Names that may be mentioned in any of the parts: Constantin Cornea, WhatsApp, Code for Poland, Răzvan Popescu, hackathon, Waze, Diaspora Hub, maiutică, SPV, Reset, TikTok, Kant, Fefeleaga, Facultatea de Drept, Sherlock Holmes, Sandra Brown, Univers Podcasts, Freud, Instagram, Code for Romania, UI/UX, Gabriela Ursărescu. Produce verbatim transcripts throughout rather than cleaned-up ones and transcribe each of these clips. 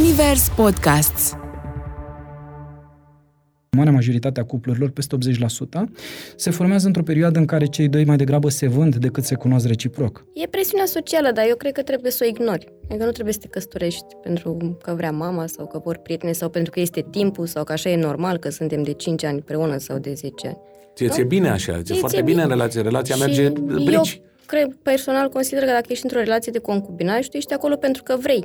Univers Podcasts. Marea majoritate a cuplurilor, peste optzeci la sută, se formează într-o perioadă în care cei doi mai degrabă se vând decât se cunosc reciproc. E presiunea socială, dar eu cred că trebuie să o ignori. Adică nu trebuie să te căsătorești pentru că vrea mama sau că vor prietene sau pentru că este timpul sau că așa e normal că suntem de cinci ani împreună sau de zece ani. Ție ți-e bine așa, ți-e foarte bine în relație, relația merge brici. Eu cred, personal consider că dacă ești într-o relație de concubinaj, tu ești acolo pentru că vrei.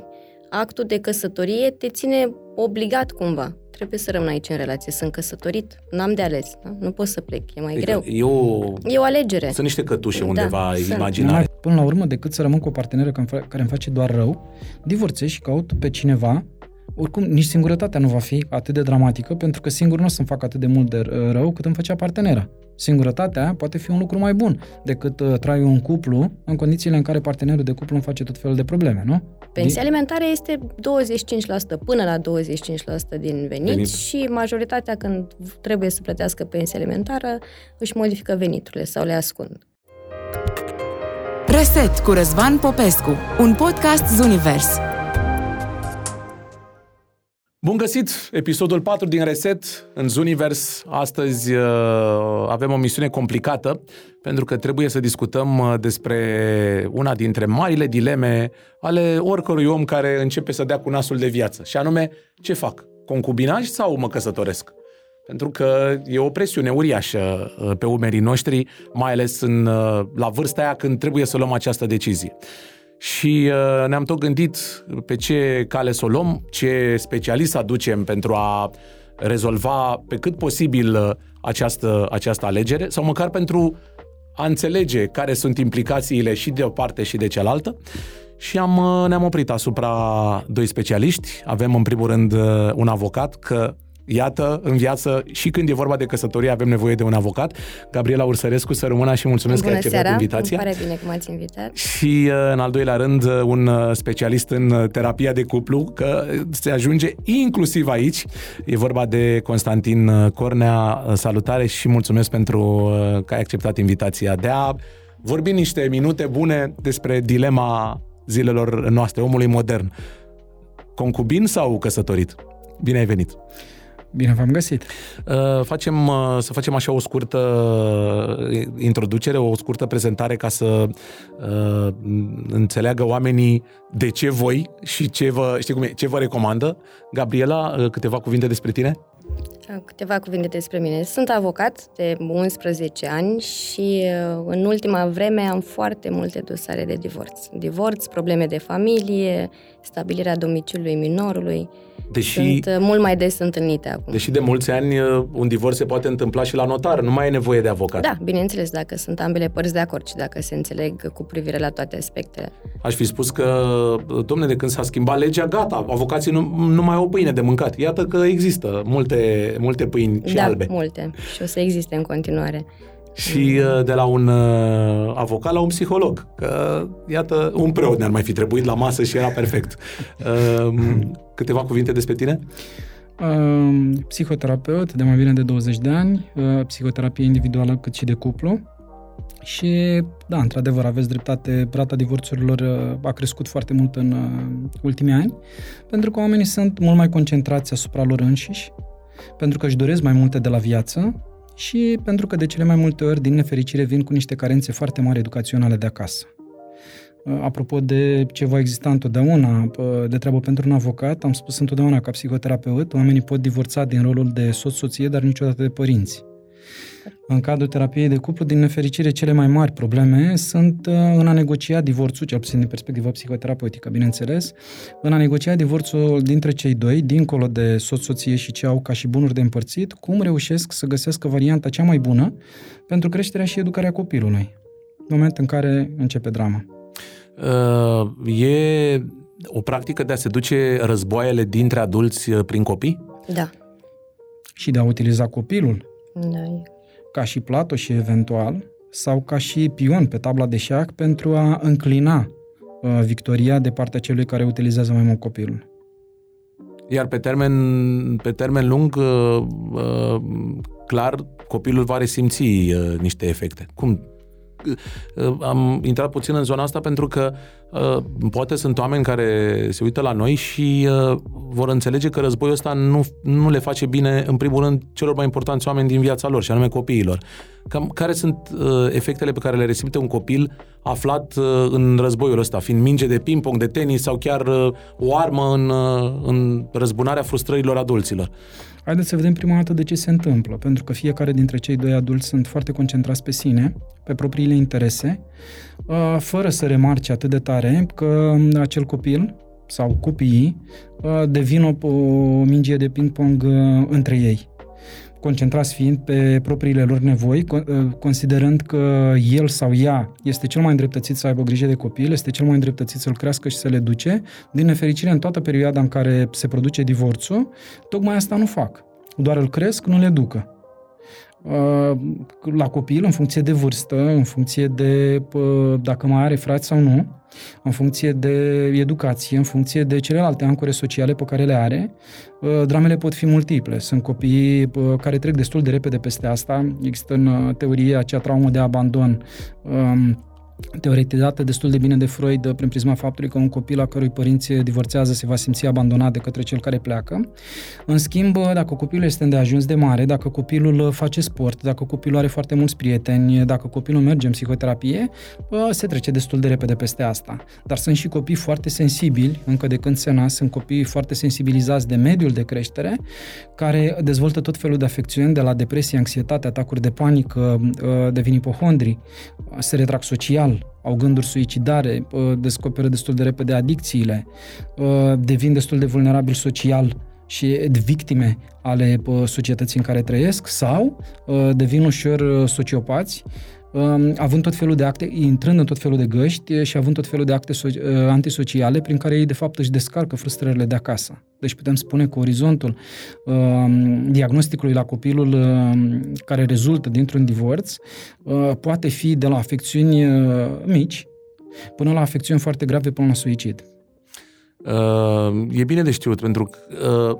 Actul de căsătorie te ține obligat cumva. Trebuie să rămân aici în relație, sunt căsătorit, n-am de ales, da? Nu pot să plec, e mai deci, greu. E o... e o alegere. Sunt niște cătușe undeva da, imaginare. Până la urmă, decât să rămân cu o parteneră care îmi face doar rău, divorțez și caut pe cineva. Oricum, nici singurătatea nu va fi atât de dramatică, pentru că singur nu o să-mi fac atât de mult de rău cât îmi făcea partenera. Singurătatea poate fi un lucru mai bun decât uh, traiul un cuplu în condițiile în care partenerul de cuplu îmi face tot felul de probleme, nu? Pensia alimentară este douăzeci și cinci la sută până la douăzeci și cinci la sută din venit, venit și majoritatea când trebuie să plătească pensia alimentară își modifică veniturile sau le ascund. Reset cu Răzvan Popescu, un podcast Zunivers. Bun găsit! Episodul patru din Reset în Zunivers. Astăzi uh, avem o misiune complicată pentru că trebuie să discutăm despre una dintre marile dileme ale oricărui om care începe să dea cu nasul de viață. Și anume, ce fac? Concubinaj sau mă căsătoresc? Pentru că e o presiune uriașă pe umerii noștri, mai ales în, la vârsta aia când trebuie să luăm această decizie. Și uh, ne-am tot gândit pe ce cale să o luăm, ce specialist aducem pentru a rezolva pe cât posibil această, această alegere, sau măcar pentru a înțelege care sunt implicațiile și de o parte și de cealaltă. Și am, ne-am oprit asupra doi specialiști. Avem în primul rând un avocat, că iată, în viață, și când e vorba de căsătorie, avem nevoie de un avocat. Gabriela Ursărescu, să rămână și mulțumesc Bună că ai acceptat invitația. Bună seara, îmi pare bine că m-ați invitat. Și, în al doilea rând, un specialist în terapia de cuplu, că se ajunge inclusiv aici. E vorba de Constantin Cornea. Salutare și mulțumesc pentru că ai acceptat invitația de a vorbi niște minute bune despre dilema zilelor noastre, omului modern. Concubin sau căsătorit? Bine ai venit! Bine v-am găsit! Uh, facem, uh, să facem așa o scurtă introducere, o scurtă prezentare ca să uh, înțeleagă oamenii de ce voi și ce vă, știi cum e, ce vă recomandă. Gabriela, uh, câteva cuvinte despre tine? Câteva cuvinte despre mine. Sunt avocat de unsprezece ani și uh, în ultima vreme am foarte multe dosare de divorț. Divorț, probleme de familie, stabilirea domiciliului minorului. Deși, sunt mult mai des întâlnite acum. Deși de mulți ani un divorț se poate întâmpla și la notar, nu mai e nevoie de avocat. Da, bineînțeles, dacă sunt ambele părți de acord și dacă se înțeleg cu privire la toate aspectele. Aș fi spus că, domne, de când s-a schimbat legea, gata, avocații nu, nu mai au pâine de mâncat. Iată că există multe, multe pâini și da, albe. Da, multe. Și o să existe în continuare. Și de la un avocat la un psiholog, că, iată, un preot ne-ar mai fi trebuit la masă și era perfect. Câteva cuvinte despre tine? Psihoterapeut de mai bine de douăzeci de ani, psihoterapie individuală cât și de cuplu. Și, da, într-adevăr, aveți dreptate, rata divorțurilor a crescut foarte mult în ultimii ani, pentru că oamenii sunt mult mai concentrați asupra lor înșiși, pentru că își doresc mai multe de la viață, și pentru că de cele mai multe ori, din nefericire, vin cu niște carențe foarte mari educaționale de acasă. Apropo de ce va exista întotdeauna de treabă pentru un avocat, am spus întotdeauna ca psihoterapeut, oamenii pot divorța din rolul de soț-soție, dar niciodată de părinți. În cadrul terapiei de cuplu, din nefericire, cele mai mari probleme sunt în a negocia divorțul, cel puțin din perspectivă psihoterapeutică, bineînțeles, în a negocia divorțul dintre cei doi, dincolo de soț-soție și ce au ca și bunuri de împărțit, cum reușesc să găsească varianta cea mai bună pentru creșterea și educarea copilului, în momentul în care începe drama. Uh, e o practică de a se duce războaiele dintre adulți prin copii? Da. Și de a utiliza copilul? Noi. Ca și plato și eventual, sau ca și pion pe tabla de șac pentru a înclina uh, victoria de partea celui care utilizează mai mult copilul. Iar pe termen, pe termen lung, uh, uh, clar, copilul va resimți uh, niște efecte. Cum? Uh, am intrat puțin în zona asta pentru că uh, poate sunt oameni care se uită la noi și uh, vor înțelege că războiul ăsta nu, nu le face bine, în primul rând, celor mai importanți oameni din viața lor, și anume copiilor. Cam, care sunt uh, efectele pe care le resimte un copil aflat uh, în războiul ăsta, fiind minge de ping-pong, de tenis sau chiar uh, o armă în, uh, în răzbunarea frustrărilor adulților? Haideți să vedem prima dată de ce se întâmplă, pentru că fiecare dintre cei doi adulți sunt foarte concentrați pe sine, pe propriile interese, fără să remarce atât de tare că acel copil sau copiii devin o, o mingie de ping-pong între ei, concentrați fiind pe propriile lor nevoi, considerând că el sau ea este cel mai îndreptățit să aibă grijă de copil, este cel mai îndreptățit să-l crească și să le duce. Din nefericire, în toată perioada în care se produce divorțul, tocmai asta nu fac. Doar îl cresc, nu le ducă. La copil, în funcție de vârstă, în funcție de dacă mai are frați sau nu, în funcție de educație, în funcție de celelalte ancore sociale pe care le are, dramele pot fi multiple. Sunt copii care trec destul de repede peste asta. Există în teorie acea traumă de abandon teoretizată destul de bine de Freud prin prisma faptului că un copil a cărui părinți divorțează se va simți abandonat de către cel care pleacă. În schimb, dacă copilul este îndeajuns de mare, dacă copilul face sport, dacă copilul are foarte mulți prieteni, dacă copilul merge în psihoterapie, se trece destul de repede peste asta. Dar sunt și copii foarte sensibili, încă de când se nasc, sunt copii foarte sensibilizați de mediul de creștere, care dezvoltă tot felul de afecțiuni, de la depresie, anxietate, atacuri de panică, devin ipohondri, se retrag social, au gânduri suicidare, descoperă destul de repede adicțiile, devin destul de vulnerabil social și victime ale societății în care trăiesc, sau devin ușor sociopați, având tot felul de acte, intrând în tot felul de găști și având tot felul de acte antisociale prin care ei de fapt își descarcă frustrările de acasă. Deci putem spune că orizontul uh, diagnosticului la copilul uh, care rezultă dintr-un divorț uh, poate fi de la afecțiuni uh, mici până la afecțiuni foarte grave, până la suicid. Uh, e bine de știut, pentru că uh,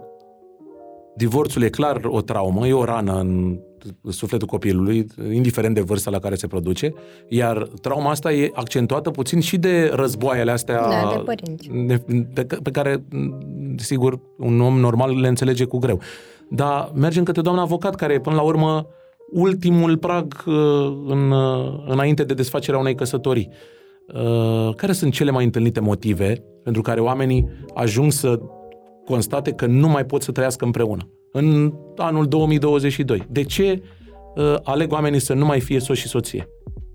divorțul e clar o traumă, e o rană în sufletul copilului, indiferent de vârsta la care se produce, iar trauma asta e accentuată puțin și de războaiele astea da, de părinți. Pe care, sigur, un om normal le înțelege cu greu. Dar mergem către doamna avocat, care e, până la urmă, ultimul prag în, înainte de desfacerea unei căsătorii. Care sunt cele mai întâlnite motive pentru care oamenii ajung să constate că nu mai pot să trăiască împreună în anul două mii douăzeci și doi? De ce uh, aleg oamenii să nu mai fie soț și soție?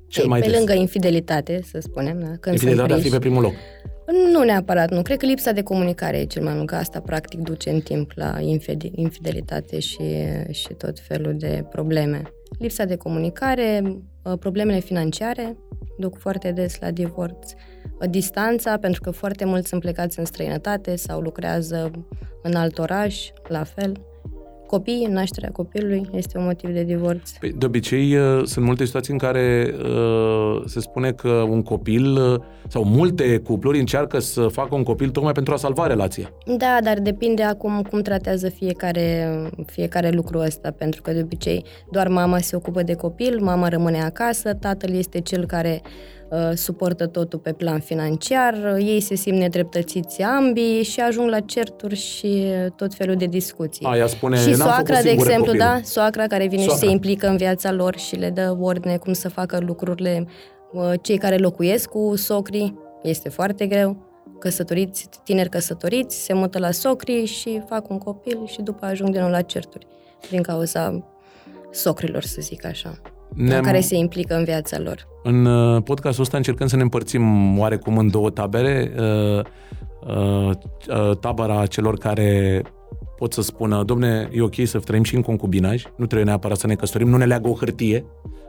Cel Ei, mai pe des. Lângă infidelitate, să spunem. Da? Când infidelitatea ar fi pe primul loc. Nu neapărat, nu. Cred că lipsa de comunicare e cel mai mult, că asta practic duce în timp la infidelitate și, și tot felul de probleme. Lipsa de comunicare, problemele financiare duc foarte des la divorț. Distanța, pentru că foarte mulți sunt plecați în străinătate sau lucrează în alt oraș, la fel. Copiii, nașterea copilului este un motiv de divorț. De obicei, sunt multe situații în care se spune că un copil sau multe cupluri încearcă să facă un copil tocmai pentru a salva relația. Da, dar depinde acum cum tratează fiecare, fiecare lucru ăsta, pentru că de obicei doar mama se ocupă de copil, mama rămâne acasă, tatăl este cel care suportă totul pe plan financiar, ei se simt nedreptățiți ambii și ajung la certuri și tot felul de discuții. Aia spune, și soacra, de exemplu, copilul. Da, soacra care vine soacra. Și se implică în viața lor și le dă ordine cum să facă lucrurile. Cei care locuiesc cu socrii, este foarte greu. Căsătoriți, tineri căsătoriți, se mută la socrii și fac un copil și după ajung din nou la certuri din cauza socrilor, să zic așa. Ne-am... care se implică în viața lor. În podcastul ăsta încercăm să ne împărțim oarecum în două tabere. Tabăra celor care pot să spună, domne, e ok să trăim și în concubinaj, nu trebuie neapărat să ne căsătorim, nu ne leagă o hârtie,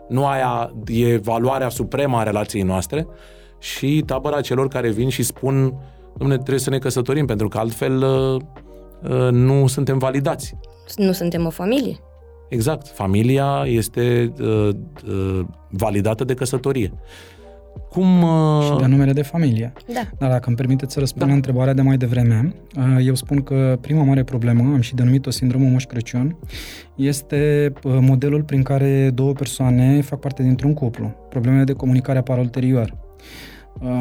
nu aia e valoarea supremă a relației noastre. Și tabăra celor care vin și spun, domne, trebuie să ne căsătorim, pentru că altfel nu suntem validați. Nu suntem o familie. Exact. Familia este uh, uh, validată de căsătorie. Cum, uh... Și de numele de familie. Da. Dar dacă îmi permiteți să răspund da. la întrebarea de mai devreme, uh, eu spun că prima mare problemă, am și denumit-o sindromul Moș Crăciun, este uh, modelul prin care două persoane fac parte dintr-un cuplu. Problemele de comunicare apar ulterior.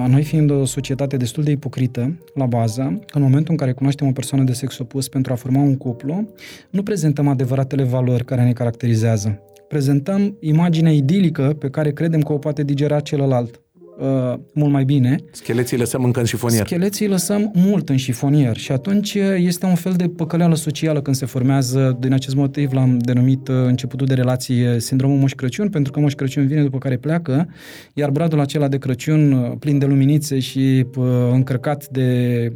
Noi fiind o societate destul de ipocrită la bază, în momentul în care cunoaștem o persoană de sex opus pentru a forma un cuplu, nu prezentăm adevăratele valori care ne caracterizează. Prezentăm imaginea idilică pe care credem că o poate digera celălalt uh, mult mai bine. Scheleții lăsăm încă în șifonier. Scheleții lăsăm mult în șifonier și atunci este un fel de păcăleală socială când se formează. Din acest motiv l-am denumit uh, începutul de relație sindromul Moș Crăciun, pentru că Moș Crăciun vine după care pleacă, iar bradul acela de Crăciun, plin de luminițe și uh, încărcat de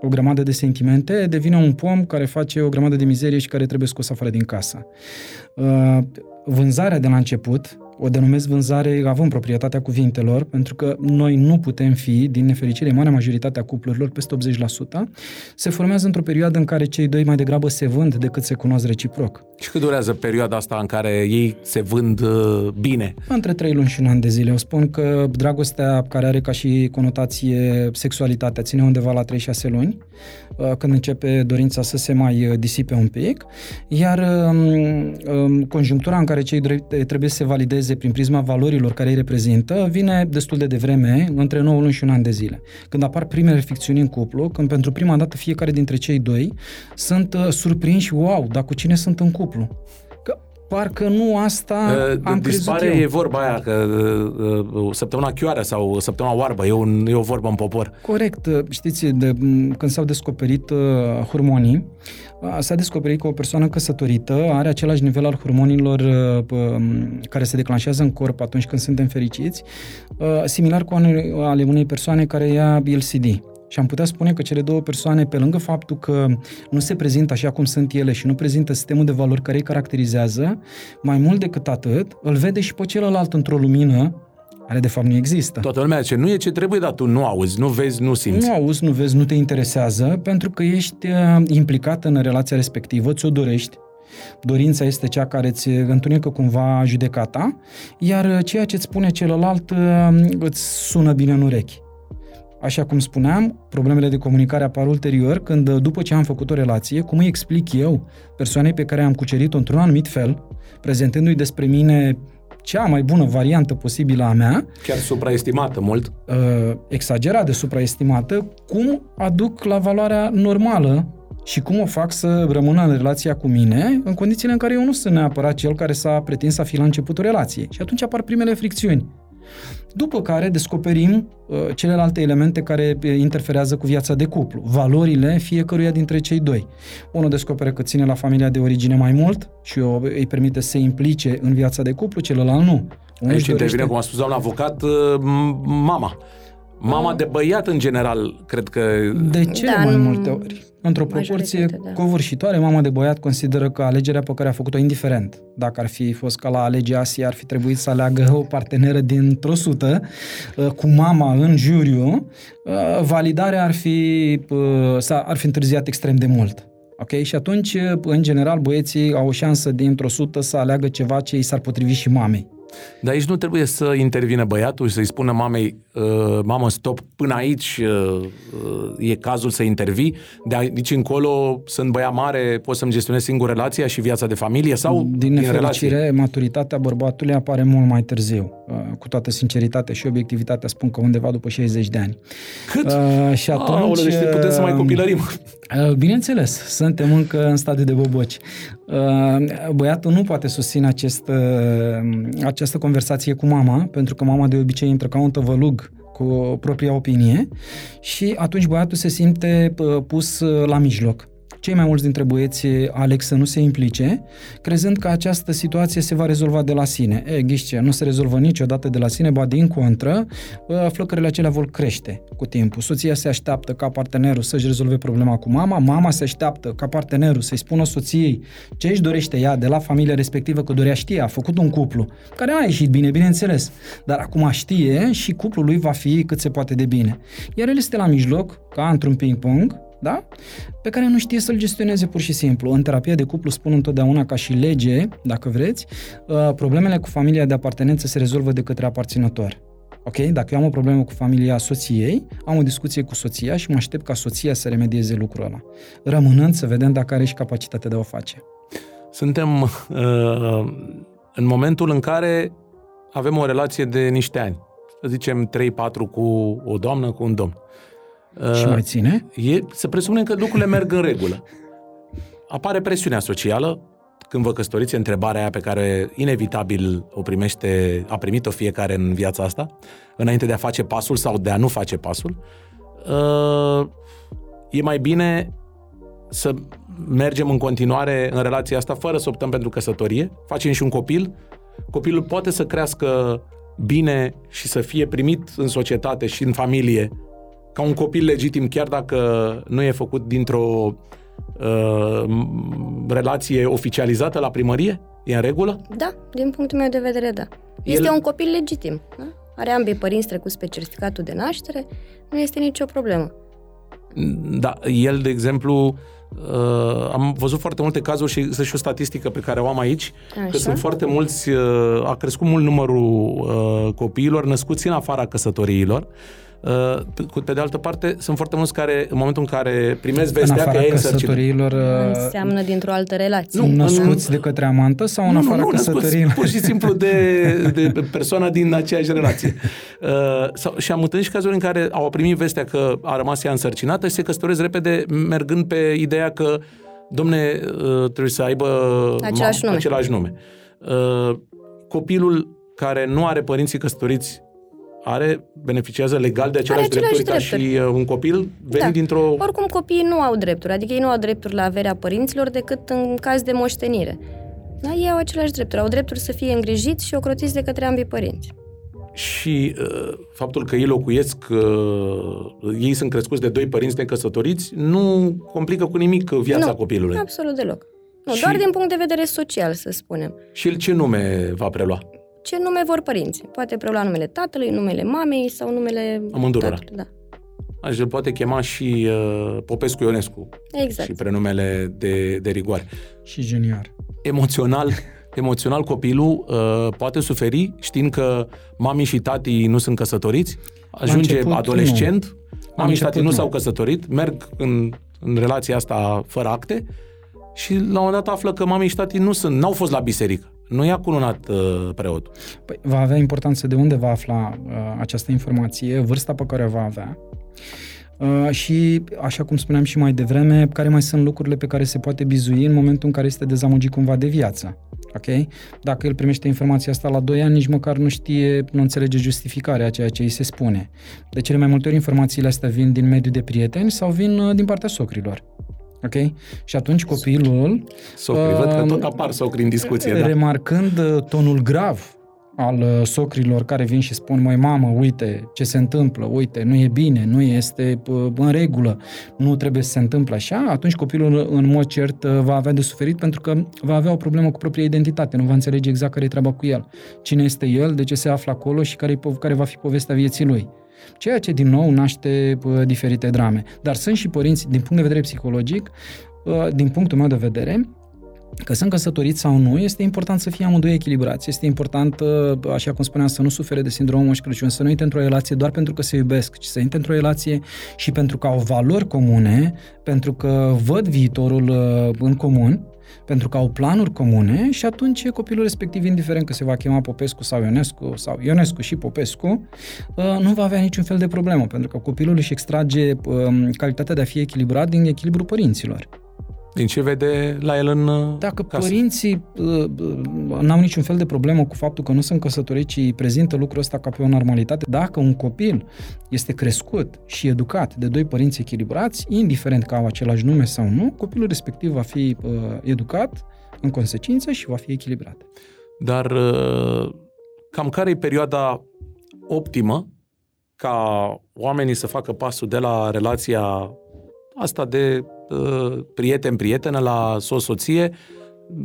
o grămadă de sentimente, devine un pom care face o grămadă de mizerie și care trebuie scos afară din casă. Uh, Vânzarea de la început, o denumesc vânzare având proprietatea cuvintelor, pentru că noi nu putem fi, din nefericire, marea majoritatea cuplurilor, peste optzeci la sută, se formează într-o perioadă în care cei doi mai degrabă se vând decât se cunosc reciproc. Și cât durează perioada asta în care ei se vând uh, bine? Între trei luni și un an de zile. Eu spun că dragostea, care are ca și conotație sexualitatea, ține undeva la trei șase luni, uh, când începe dorința să se mai disipe un pic, iar um, um, conjunctura în care cei doi trebuie să se valideze prin prisma valorilor care îi reprezintă, vine destul de devreme, între nouă luni și un an de zile. Când apar primele fricțiuni în cuplu, când pentru prima dată fiecare dintre cei doi sunt uh, surprinși, wow, dar cu cine sunt în cuplu? Că parcă nu asta uh, am crezut eu. Dispare vorba aia, că uh, săptămâna chioară sau săptămâna oarbă, e, un, e o vorbă în popor. Corect. Știți, de, când s-au descoperit uh, hormonii, s-a descoperit că o persoană căsătorită are același nivel al hormonilor care se declanșează în corp atunci când suntem fericiți, similar cu ale unei persoane care ia L S D. Și am putea spune că cele două persoane, pe lângă faptul că nu se prezintă așa cum sunt ele și nu prezintă sistemul de valori care îi caracterizează, mai mult decât atât, îl vede și pe celălalt într-o lumină care de fapt nu există. Toată lumea zice, nu e ce trebuie, dar tu nu auzi, nu vezi, nu simți. Nu auzi, nu vezi, nu te interesează, pentru că ești implicat în relația respectivă, ți-o dorești. Dorința este cea care îți întunecă cumva judecata, iar ceea ce îți spune celălalt îți sună bine în urechi. Așa cum spuneam, problemele de comunicare apar ulterior, când după ce am făcut o relație, cum îi explic eu persoanei pe care am cucerit-o într-un anumit fel, prezentându-i despre mine cea mai bună variantă posibilă a mea. Chiar supraestimată mult. Exagerat de supraestimată, cum aduc la valoarea normală și cum o fac să rămână în relația cu mine, în condițiile în care eu nu sunt neapărat cel care s-a pretins a fi la începutul relației. Și atunci apar primele fricțiuni. După care descoperim uh, celelalte elemente care interferează cu viața de cuplu, valorile fiecăruia dintre cei doi. Unul descoperă că ține la familia de origine mai mult și o, îi permite să se implice în viața de cuplu, celălalt nu. Unul aici intervine, cum a spus doamna avocat, mama. Mama de băiat, în general, cred că... De cele da, mai multe ori, într-o proporție da. covârșitoare, mama de băiat consideră că alegerea pe care a făcut-o, indiferent, dacă ar fi fost ca la Alege Asia, ar fi trebuit să aleagă o parteneră dintr-o sută, cu mama în juriu, validarea ar fi, ar fi întârziat extrem de mult. Okay? Și atunci, în general, băieții au o șansă dintr-o sută să aleagă ceva ce i s-ar potrivi și mamei. Dar aici nu trebuie să intervine băiatul și să-i spună mamei, mamă, stop, până aici e cazul să intervii, de aici încolo sunt băiat mare, pot să-mi gestionez singur relația și viața de familie sau din, din nefericire, relație? Maturitatea bărbatului apare mult mai târziu. Cu toată sinceritatea și obiectivitatea spun că undeva după șaizeci de ani. Cât? Uh, și atunci... Aoleu, deci putem să mai copilărim. Uh, bineînțeles, suntem încă în stadiu de boboci. Uh, băiatul nu poate susține acest, uh, această conversație cu mama, pentru că mama de obicei intră ca un tăvălug cu propria opinie și atunci băiatul se simte pus la mijloc. Cei mai mulți dintre băieți aleg să nu se implice, crezând că această situație se va rezolva de la sine. E, ghiște, nu se rezolvă niciodată de la sine, ba din contră, flăcările acelea vor crește cu timpul. Soția se așteaptă ca partenerul să-și rezolve problema cu mama, mama se așteaptă ca partenerul să-i spună soției ce își dorește ea de la familia respectivă, că dorea, știe, a făcut un cuplu, care a ieșit bine, bineînțeles, dar acum știe și cuplul lui va fi cât se poate de bine. Iar el este la mijloc, ca într-un ping-pong, da? Pe care nu știe să-l gestioneze pur și simplu. În terapia de cuplu spun întotdeauna, ca și lege, dacă vreți, problemele cu familia de apartenență se rezolvă de către aparținător. Ok? Dacă eu am o problemă cu familia soției, am o discuție cu soția și mă aștept ca soția să remedieze lucrul ăla. Rămânând să vedem dacă are și capacitatea de a o face. Suntem uh, în momentul în care avem o relație de niște ani. să zicem, trei patru cu o doamnă, cu un domn. Și mai ține? E, să presupunem că lucrurile merg în regulă. Apare presiunea socială, când vă căsătoriți, întrebarea aia pe care inevitabil o primește, a primit-o fiecare în viața asta, înainte de a face pasul sau de a nu face pasul, e mai bine să mergem în continuare în relația asta fără să optăm pentru căsătorie, facem și un copil, copilul poate să crească bine și să fie primit în societate și în familie ca un copil legitim, chiar dacă nu e făcut dintr-o uh, relație oficializată la primărie? E în regulă? Da, din punctul meu de vedere, da. Este El... un copil legitim. Da? Are ambii părinți trecuți pe certificatul de naștere, nu este nicio problemă. Da, el, de exemplu, uh, am văzut foarte multe cazuri și există și o statistică pe care o am aici, Așa? Că sunt foarte mulți, uh, a crescut mult numărul uh, copiilor născuți în afara căsătoriilor. Uh, pe de altă parte, sunt foarte mulți care, în momentul în care primesc vestea că e însărcinată, înseamnă dintr-o altă relație. Nu, născuți în... de către amantă sau nu, în afara căsătoriilor? Pur și simplu de, de persoana din aceeași relație. Uh, sau, și am întâlnit și cazuri în care au primit vestea că a rămas ea însărcinată și se căsătoresc repede mergând pe ideea că, domne, uh, trebuie să aibă același nume. Același nume. Uh, copilul care nu are părinții căsătoriți are, beneficiază legal de aceleași drepturi, drepturi ca și un copil venit da. dintr-o... Oricum copiii nu au drepturi, adică ei nu au drepturi la averea părinților decât în caz de moștenire. Da, ei au aceleași drepturi, au drepturi să fie îngrijiți și ocrotiți de către ambii părinți. Și uh, faptul că ei locuiesc, uh, ei sunt crescuți de doi părinți necăsătoriți, nu complică cu nimic viața nu, copilului. Nu, absolut deloc. Nu, și... doar din punct de vedere social, să spunem. Și el ce nume va prelua? Ce nume vor părinții. Poate prelua numele tatălui, numele mamei sau numele... Amândurora. Tatălui, da. Așa îl poate chema și uh, Popescu Ionescu. Exact. Și prenumele de, de rigoare. Și junior. Emoțional, emoțional copilul uh, poate suferi știind că mami și tatii nu sunt căsătoriți, ajunge adolescent, nu. mami și tatii nu, nu s-au căsătorit, merg în, în relația asta fără acte și la un moment dat află că mami și tatii nu sunt, n-au fost la biserică. Nu i-a cununat uh, preotul. Păi, va avea importanță de unde va afla uh, această informație, vârsta pe care o va avea uh, și, așa cum spuneam și mai devreme, care mai sunt lucrurile pe care se poate bizui în momentul în care este dezamăgit cumva de viață. Okay? Dacă el primește informația asta la doi ani, nici măcar nu știe, nu înțelege justificarea a ceea ce îi se spune. De cele mai multe ori informațiile astea vin din mediul de prieteni sau vin uh, din partea socrilor. Ok? Și atunci copilul... Socri, uh, văd că tot apar socri în discuție, remarcând da. tonul grav al socrilor care vin și spun, măi mamă, uite ce se întâmplă, uite, nu e bine, nu este în regulă, nu trebuie să se întâmple așa, atunci copilul în mod cert va avea de suferit pentru că va avea o problemă cu propria identitate, nu va înțelege exact care e treaba cu el, cine este el, de ce se află acolo și care, care va fi povestea vieții lui. Ceea ce, din nou, naște diferite drame. Dar sunt și părinți, din punct de vedere psihologic, din punctul meu de vedere, că sunt căsătoriți sau nu, este important să fie amândoi echilibrați. Este important, așa cum spuneam, să nu sufere de sindromul Moș Crăciun, să nu intre într-o relație doar pentru că se iubesc, ci să intre într-o relație și pentru că au valori comune, pentru că văd viitorul în comun, pentru că au planuri comune și atunci copilul respectiv, indiferent că se va chema Popescu sau Ionescu sau Ionescu și Popescu, nu va avea niciun fel de problemă, pentru că copilul își extrage calitatea de a fi echilibrat din echilibrul părinților. Din ce vede la el în casă? Dacă părinții n-au niciun fel de problemă cu faptul că nu sunt căsătoriți și prezintă lucrul ăsta ca pe o normalitate, dacă un copil este crescut și educat de doi părinți echilibrați, indiferent că au același nume sau nu, copilul respectiv va fi educat în consecință și va fi echilibrat. Dar cam care e perioada optimă ca oamenii să facă pasul de la relația asta de prieten-prietenă la soț-soție,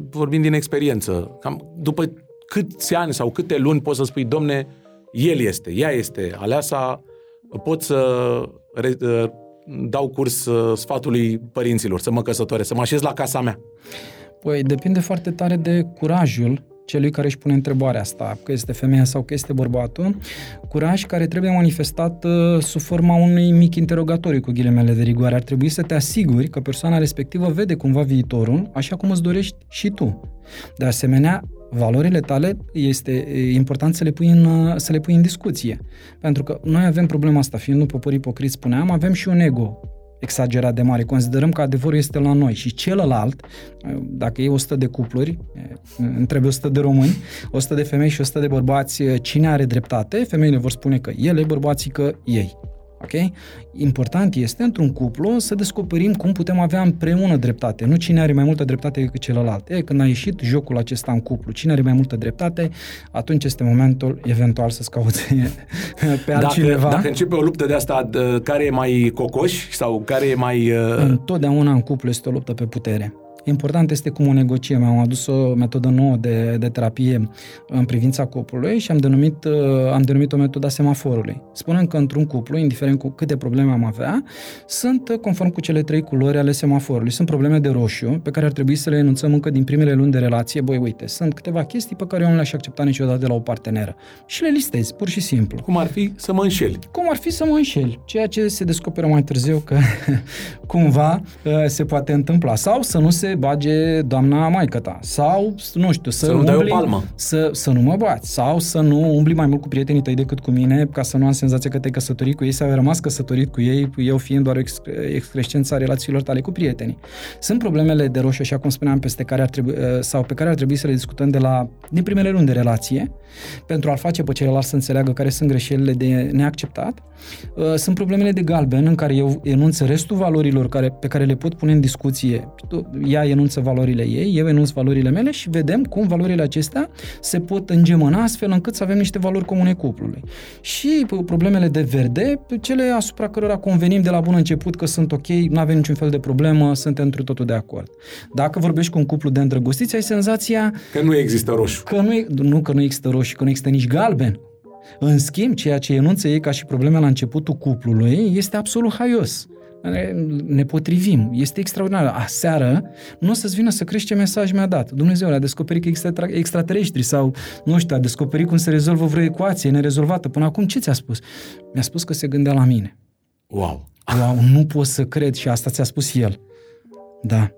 vorbind din experiență. Cam după câți ani sau câte luni poți să spui, domne, el este, ea este aleasa, pot să re, dau curs sfatului părinților, să mă căsătoresc, să mă așez la casa mea? Păi, depinde foarte tare de curajul celui care își pune întrebarea asta, că este femeia sau că este bărbatul, curaj care trebuie manifestat sub forma unui mic interogatoriu cu ghilimele de rigoare. Ar trebui să te asiguri că persoana respectivă vede cumva viitorul, așa cum îți dorești și tu. De asemenea, valorile tale este important să le pui în, să le pui în discuție. Pentru că noi avem problema asta, fiind un popor ipocrit, spuneam, avem și un ego exagerat de mare. Considerăm că adevărul este la noi și celălalt, dacă e o sută de cupluri, întreb o sută de români, o sută de femei și o sută de bărbați, cine are dreptate? Femeile vor spune că ele, bărbații că ei. Okay? Important este, într-un cuplu, să descoperim cum putem avea împreună dreptate, nu cine are mai multă dreptate decât celălalt. E, când a ieșit jocul acesta în cuplu, cine are mai multă dreptate, atunci este momentul, eventual, să-ți cauți pe altcineva. Dacă, dacă începe o luptă de asta, care e mai cocoș sau care e mai... Uh... Întotdeauna în cuplu este o luptă pe putere. Important este cum o negociem. Am adus o metodă nouă de, de terapie în privința cuplului și am denumit, am denumit o metodă a semaforului. Spunem că într-un cuplu, indiferent cu câte probleme am avea, sunt conform cu cele trei culori ale semaforului. Sunt probleme de roșu pe care ar trebui să le enunțăm încă din primele luni de relație. Băi, uite, sunt câteva chestii pe care eu nu le-aș accepta niciodată de la o parteneră. Și le listezi, pur și simplu. Cum ar fi să mă înșeli? Cum ar fi să mă înșeli? Ceea ce se descoperă mai târziu că cumva se poate întâmpla. Sau să nu se bage doamna maică-ta, sau nu știu, să, să nu umbli, dai o palmă. Să, să nu mă bați, sau să nu umbli mai mult cu prietenii tăi decât cu mine, ca să nu am senzația că te-ai căsătorit cu ei sau ai rămas căsătorit cu ei, eu fiind doar excrescența relațiilor tale cu prietenii. Sunt problemele de roșu, așa cum spuneam, peste care ar trebui, sau pe care ar trebui să le discutăm de la, din primele luni de relație, pentru a-l face pe celălalt să înțeleagă care sunt greșelile de neacceptat. Sunt problemele de galben, în care eu enunț restul valorilor care, pe care le pot pune în discuție. Ea enunță valorile ei, eu enunț valorile mele și vedem cum valorile acestea se pot îngemâna astfel încât să avem niște valori comune cuplului. Și problemele de verde, cele asupra cărora convenim de la bun început că sunt ok, nu avem niciun fel de problemă, suntem întru totul de acord. Dacă vorbești cu un cuplu de îndrăgostiți, ai senzația... Că nu există roșu. Că nu, nu că nu există roșu, că nu există nici galben. În schimb, ceea ce enunță ei ca și probleme la începutul cuplului este absolut haios. Ne potrivim. Este extraordinar. Aseară nu o să-ți vină să crezi ce mesaj mi-a dat. Dumnezeu, a descoperit că există extra- extraterestri sau, nu știu, a descoperit cum se rezolvă vreo ecuație nerezolvată. Până acum ce ți-a spus? Mi-a spus că se gândea la mine. Wow! Wow, nu pot să cred și asta ți-a spus el. Da.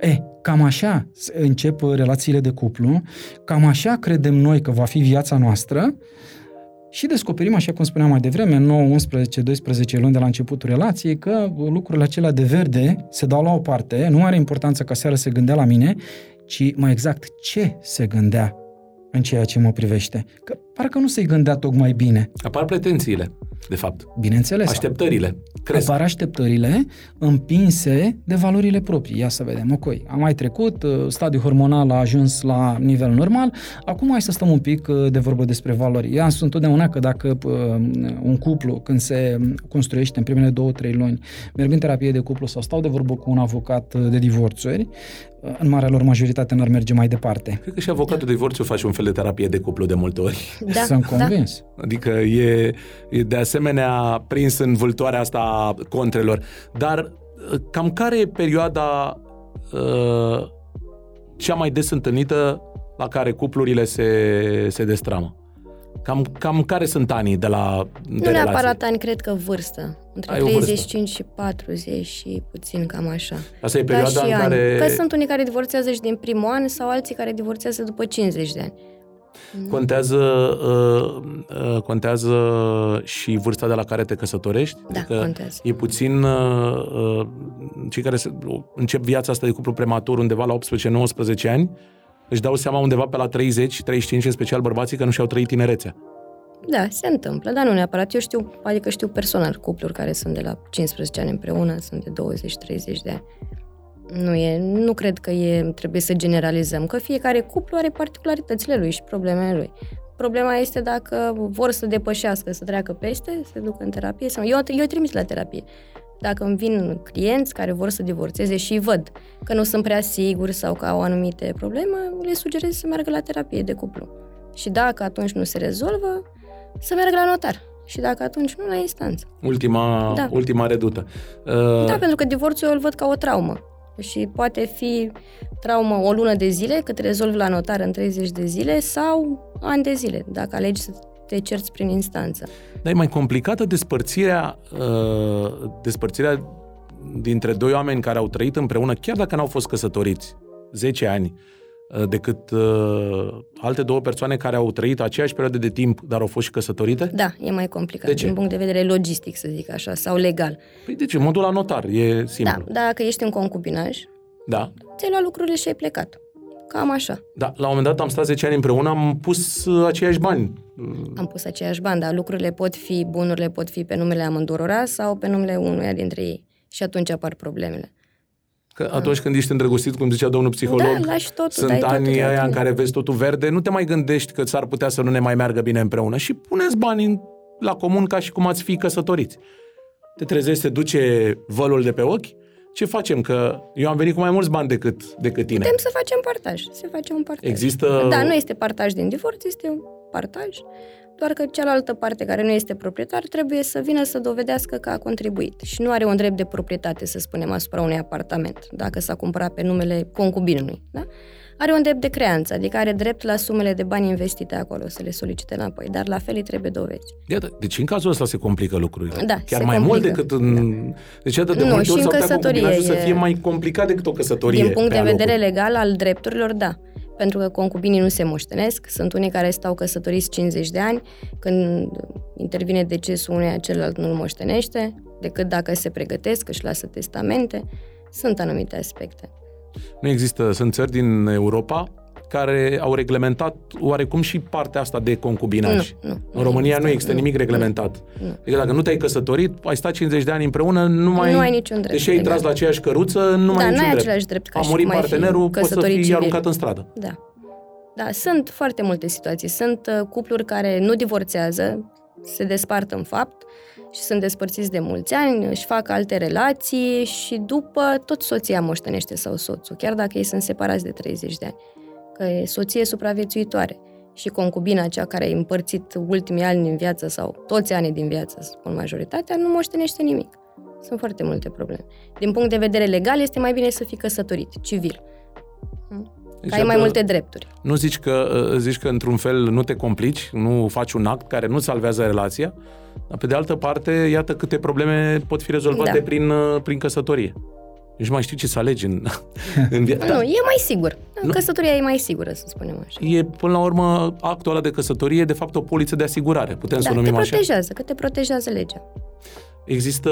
E, cam așa încep relațiile de cuplu, cam așa credem noi că va fi viața noastră. Și descoperim, așa cum spuneam mai devreme, nouă, unsprezece, doisprezece luni de la începutul relației, că lucrurile acelea de verde se dau la o parte, nu are importanță că seara se gândea la mine, ci mai exact ce se gândea în ceea ce mă privește. Că parcă nu se-i gândea tocmai bine. Apar pretențiile, de fapt. Bineînțeles. Așteptările. Cresc. Apar așteptările împinse de valorile proprii. Ia să vedem, ok, am mai trecut, stadiul hormonal a ajuns la nivel normal, acum hai să stăm un pic de vorbă despre valori. Eu sunt totdeauna că dacă un cuplu, când se construiește în primele două, trei luni, merg în terapie de cuplu sau stau de vorbă cu un avocat de divorțuri, în marea lor majoritate n-ar merge mai departe. Cred că și avocatul de divorțiu face un fel de terapie de cuplu de multe ori. Da, sunt convins. Da. Adică e, e de asemenea prins în vâltoarea asta a contrelor. Dar cam care e perioada uh, cea mai des întâlnită la care cuplurile se, se destramă? Cam, cam care sunt anii de la de Nu neapărat relație? Ani, cred că vârstă. Între treizeci și cinci și patruzeci și puțin cam așa. Asta e perioada în care... Că sunt unii care divorțează și din primul an sau alții care divorțează după cincizeci de ani. Contează, uh, uh, contează și vârsta de la care te căsătorești? Da, adică contează. E puțin uh, uh, cei care se, uh, încep viața asta de cuplu prematur undeva la optsprezece-nouăsprezece ani își dau seama undeva pe la treizeci-treizeci și cinci, în special bărbații, că nu și-au trăit tinerețea. Da, se întâmplă, dar nu neapărat. Eu știu, adică știu personal cupluri care sunt de la cincisprezece ani împreună, sunt de douăzeci-treizeci de ani. Nu e, nu cred că e, trebuie să generalizăm, că fiecare cuplu are particularitățile lui și problemele lui. Problema este dacă vor să depășească, să treacă peste, să ducă în terapie. Sau... Eu, eu trimis la terapie. Dacă îmi vin clienți care vor să divorțeze și văd că nu sunt prea siguri sau că au anumite probleme, le sugerez să meargă la terapie de cuplu. Și dacă atunci nu se rezolvă, să meargă la notar. Și dacă atunci nu, la instanță. Ultima, da. ultima redută. Uh... Da, pentru că divorțul eu îl văd ca o traumă. și poate fi traumă o lună de zile, cât rezolvi la notar în treizeci de zile sau ani de zile, dacă alegi să te cerți prin instanță. Dar e mai complicată despărțirea, uh, despărțirea dintre doi oameni care au trăit împreună, chiar dacă n-au fost căsătoriți zece ani, decât uh, alte două persoane care au trăit aceeași perioadă de timp, dar au fost și căsătorite? Da, e mai complicat, din punct de vedere logistic, să zic așa, sau legal. Păi de ce? Modul la notar e simplu. Da, dacă ești în concubinaj, da. Ți-ai luat lucrurile și ai plecat. Cam așa. Da, la un moment dat am stat zece ani împreună, am pus aceiași bani. Am pus aceiași bani, dar lucrurile pot fi, bunurile pot fi pe numele amândurora sau pe numele unuia dintre ei. Și atunci apar problemele. Că atunci când ești îndrăgostit, cum zicea domnul psiholog, da, totul, sunt anii aia în care vezi totul verde, nu te mai gândești că s-ar putea să nu ne mai meargă bine împreună și puneți banii la comun ca și cum ați fi căsătoriți. Te trezești, te duce vălul de pe ochi, ce facem? Că eu am venit cu mai mulți bani decât, decât tine. Putem să facem partaj, se face un partaj. Există... Da, nu este partaj din divorț, este un partaj, doar că cealaltă parte care nu este proprietar trebuie să vină să dovedească că a contribuit și nu are un drept de proprietate, să spunem, asupra unui apartament, dacă s-a cumpărat pe numele concubinului, da? Are un drept de creanță, adică are drept la sumele de bani investite acolo, să le solicite înapoi, dar la fel îi trebuie dovezi. Iată, deci în cazul ăsta se complică lucrurile. Da, chiar mai complică. Mult decât în... Da. Deci iată, de nu, multe ori s-ar putea concubinajul să fie mai complicat decât o căsătorie. Din punct de vedere locuri. Legal al drepturilor, da. Pentru că concubinii nu se moștenesc, sunt unii care stau căsătoriți cincizeci de ani, când intervine decesul unuia, celălalt nu-l moștenește, decât dacă se pregătesc, își lasă testamente, sunt anumite aspecte. Nu există, sunt țări din Europa care au reglementat oarecum și partea asta de concubinaj. Nu, nu, în România există, nu există nu, nimic reglementat. Nu, nu. Adică dacă nu te-ai căsătorit, ai stat cincizeci de ani împreună, nu mai nu ai niciun drept. Deși ai tras la aceeași căruță, nu da, mai ai niciun drept. Același drept ca a murit partenerul, poți să fii civil. Aruncat în stradă. Da. Da, sunt foarte multe situații. Sunt cupluri care nu divorțează, se despart în fapt și sunt despărțiți de mulți ani, își fac alte relații și după tot soția moștenește sau soțul, chiar dacă ei sunt separați de treizeci de ani. Că e soție supraviețuitoare și concubina, cea care a împărțit ultimii ani din viață sau toți anii din viață, să spun majoritatea, nu moștenește nimic. Sunt foarte multe probleme. Din punct de vedere legal, este mai bine să fii căsătorit, civil. Că ai mai multe drepturi. Nu zici că, zici că într-un fel nu te complici, nu faci un act care nu salvează relația, dar pe de altă parte, iată câte probleme pot fi rezolvate da. prin, prin căsătorie. Nici mai știu ce să alegi în, în viața. Nu, e mai sigur. Nu. Căsătoria e mai sigură, să spunem așa. E, până la urmă, actul ăla de căsătorie e, de fapt, o poliță de asigurare. Putem da, să o numim așa. Da, te protejează, că te protejează legea. Există,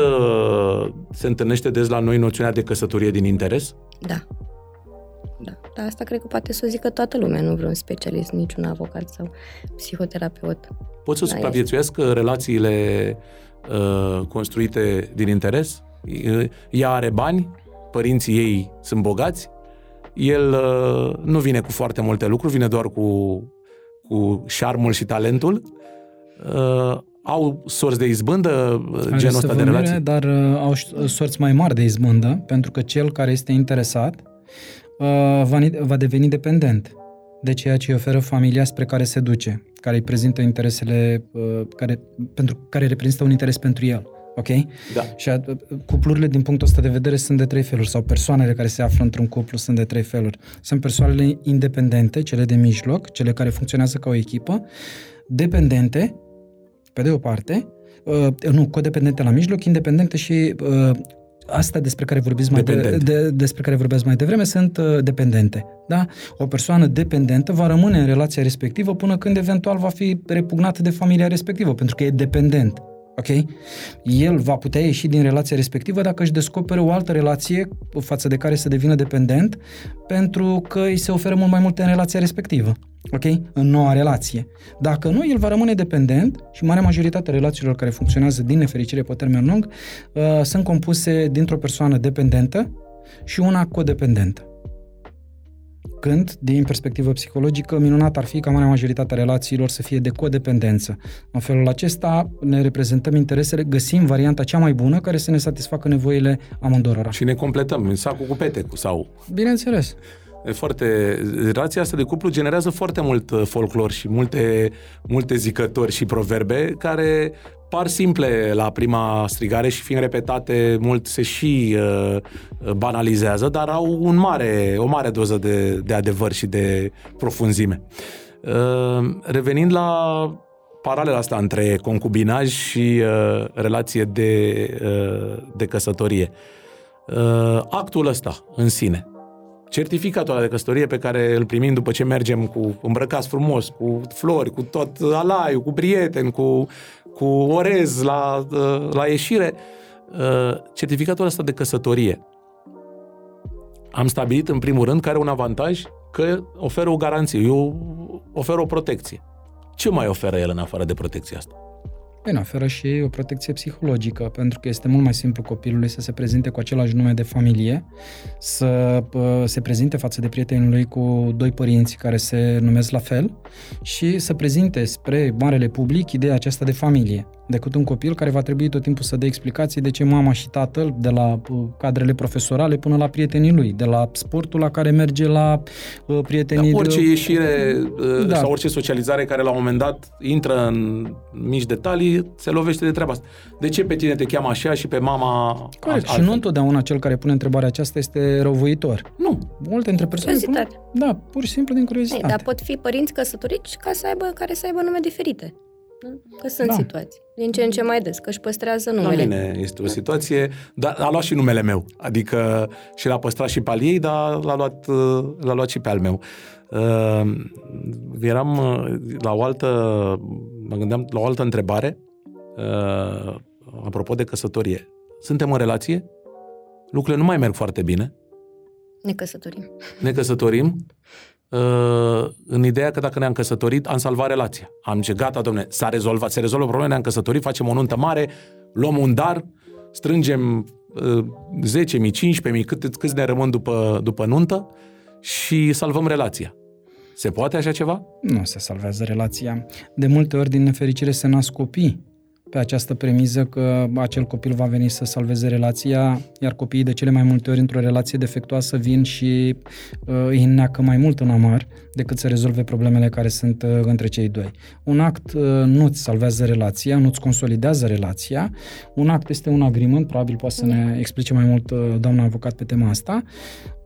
se întâlnește des la noi noțiunea de căsătorie din interes? Da. Da, dar asta cred că poate să o zică toată lumea, nu vreun specialist, niciun avocat sau psihoterapeut. Pot să da, supraviețuiască este. Relațiile uh, construite din interes? Ea are bani? Părinții ei sunt bogați, el uh, nu vine cu foarte multe lucruri, vine doar cu, cu șarmul și talentul. Uh, au sorți de izbândă uh, genul ăsta de relații? Dar uh, au sorți mai mari de izbândă, pentru că cel care este interesat uh, va, va deveni dependent de ceea ce îi oferă familia spre care se duce, care îi prezintă interesele, uh, care, pentru, care reprezintă un interes pentru el. Ok? Da. Și a, cuplurile din punctul ăsta de vedere sunt de trei feluri, sau persoanele care se află într-un cuplu sunt de trei feluri. Sunt persoanele independente, cele de mijloc, cele care funcționează ca o echipă, dependente, pe de o parte, uh, nu, codependente la mijloc, independente și uh, asta despre care vorbiți mai de, de, despre care vorbeați mai devreme sunt uh, dependente. Da? O persoană dependentă va rămâne în relația respectivă până când eventual va fi repugnată de familia respectivă, pentru că e dependent. Ok? El va putea ieși din relația respectivă dacă își descoperă o altă relație față de care să devină dependent, pentru că îi se oferă mult mai multe în relația respectivă. Ok? În noua relație. Dacă nu, el va rămâne dependent și marea majoritate a relațiilor care funcționează din nefericire pe termen lung uh, sunt compuse dintr-o persoană dependentă și una codependentă. Când, din perspectivă psihologică, minunat ar fi ca marea majoritatea relațiilor să fie de codependență. În felul acesta ne reprezentăm interesele, găsim varianta cea mai bună care să ne satisfacă nevoile amândurora. Și ne completăm sacul cu petecul sau... Bineînțeles. Foarte... Relația asta de cuplu generează foarte mult folclor și multe, multe zicători și proverbe care par simple la prima strigare și fiind repetate mult se și uh, banalizează, dar au un mare, o mare doză de, de adevăr și de profunzime. Uh, revenind la paralela asta între concubinaj și uh, relație de, uh, de căsătorie, uh, actul ăsta în sine, certificatul ăla de căsătorie pe care îl primim după ce mergem cu îmbrăcați frumos, cu flori, cu tot alaiul, cu prieteni, cu, cu orez la, la ieșire, certificatul ăsta de căsătorie. Am stabilit în primul rând că are un avantaj, că oferă o garanție, eu oferă o protecție. Ce mai oferă el în afară de protecția asta? Bine, oferă și o protecție psihologică, pentru că este mult mai simplu copilului să se prezinte cu același nume de familie, să se prezinte față de prietenii lui cu doi părinți care se numesc la fel și să prezinte spre marele public ideea aceasta de familie, decât un copil care va trebui tot timpul să dea explicații de ce mama și tatăl, de la cadrele profesorale până la prietenii lui, de la sportul la care merge la prietenii... Da, orice de... ieșire da. sau orice socializare care la un moment dat intră în mici detalii, se lovește de treaba asta. De ce pe tine te cheamă așa și pe mama... Corect, și nu întotdeauna cel care pune întrebarea aceasta este răuvoitor. Nu. Multe dintre persoane... Pun... Da, pur și simplu din curiozitate. Ei, dar pot fi părinți căsătoriți ca să aibă, care să aibă nume diferite. Că sunt da. situații din ce în ce mai des, că își păstrează numele. La mine este o situație, dar a luat și numele meu, adică și l-a păstrat și pe al ei, dar l-a luat, l-a luat și pe al meu. Uh, eram la o altă, mă gândeam la o altă întrebare, uh, apropo de căsătorie. Suntem în relație? Lucrurile nu mai merg foarte bine. Ne căsătorim. Ne căsătorim. În ideea că dacă ne-am căsătorit, am salvat relația. Am zis, gata, dom'le, s-a rezolvat, se rezolvă problema, ne-am căsătorit, facem o nuntă mare, luăm un dar, strângem uh, zece mii, cincisprezece mii, cât, câți ne rămân după, după nuntă și salvăm relația. Se poate așa ceva? Nu se salvează relația. De multe ori, din nefericire, se nasc copii pe această premiză că acel copil va veni să salveze relația, iar copiii de cele mai multe ori într-o relație defectuoasă vin și uh, îi înneacă mai mult în amar decât să rezolve problemele care sunt uh, între cei doi. Un act uh, nu-ți salvează relația, nu-ți consolidează relația, un act este un agreement, probabil poate să ne explice mai mult uh, doamna avocat pe tema asta,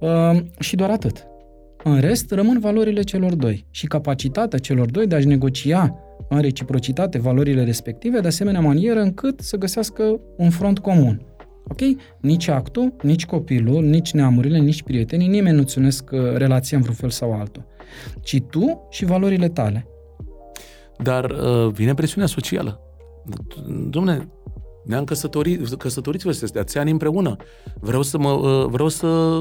uh, și doar atât. În rest, rămân valorile celor doi și capacitatea celor doi de a-și negocia în reciprocitate valorile respective, de asemenea manieră încât să găsească un front comun. Ok? Nici actul, nici copilul, nici neamurile, nici prietenii, nimeni nu ținesc relația în vreun fel sau altul, ci tu și valorile tale. Dar vine presiunea socială. Dom'le, ne-am căsătorit, căsătoriți-vă să stați ani împreună. Vreau să, mă, vreau să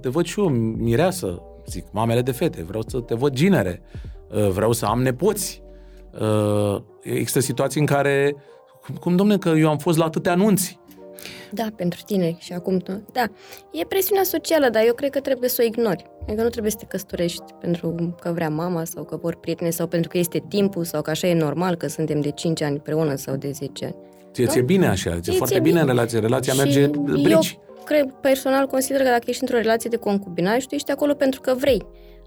te văd și eu, mireasă, zic, mamele de fete, vreau să te văd ginere, vreau să am nepoți. Uh, există situații în care cum, cum dom'le, că eu am fost la atâtea anunți. Da, pentru tine și acum tu. Da, e presiunea socială, dar eu cred că trebuie să o ignori. Adică nu trebuie să te căsătorești pentru că vrea mama sau că vor prietene sau pentru că este timpul sau că așa e normal că suntem de cinci ani împreună sau de zece ani. Ție ți-e bine așa, ție, ție foarte bine, bine în relație, relația și merge brici. Eu cred, personal consider că dacă ești într-o relație de concubinaj, tu ești acolo pentru că vrei.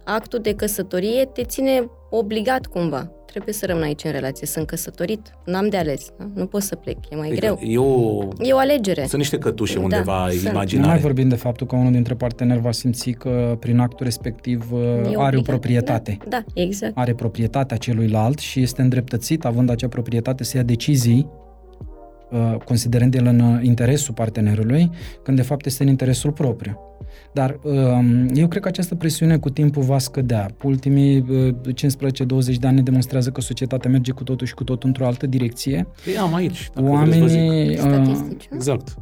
Actul de căsătorie te ține obligat cumva. Trebuie să rămân aici în relație. Sunt căsătorit, n-am de ales. Da? Nu pot să plec, e mai greu. E o... e o alegere. Sunt niște cătușe undeva da, imaginare. Nu mai vorbim de faptul că unul dintre parteneri va simți că prin actul respectiv are o proprietate. Da, da, exact. Are proprietatea celuilalt și este îndreptățit, având acea proprietate, să ia decizii considerând el în interesul partenerului, când de fapt este în interesul propriu. Dar eu cred că această presiune cu timpul va scădea. Ultimii cincisprezece douăzeci de ani ne demonstrează că societatea merge cu totul și cu totul într-o altă direcție. Păi am aici, dacă oamenii, vreți vă zic. Uh, exact.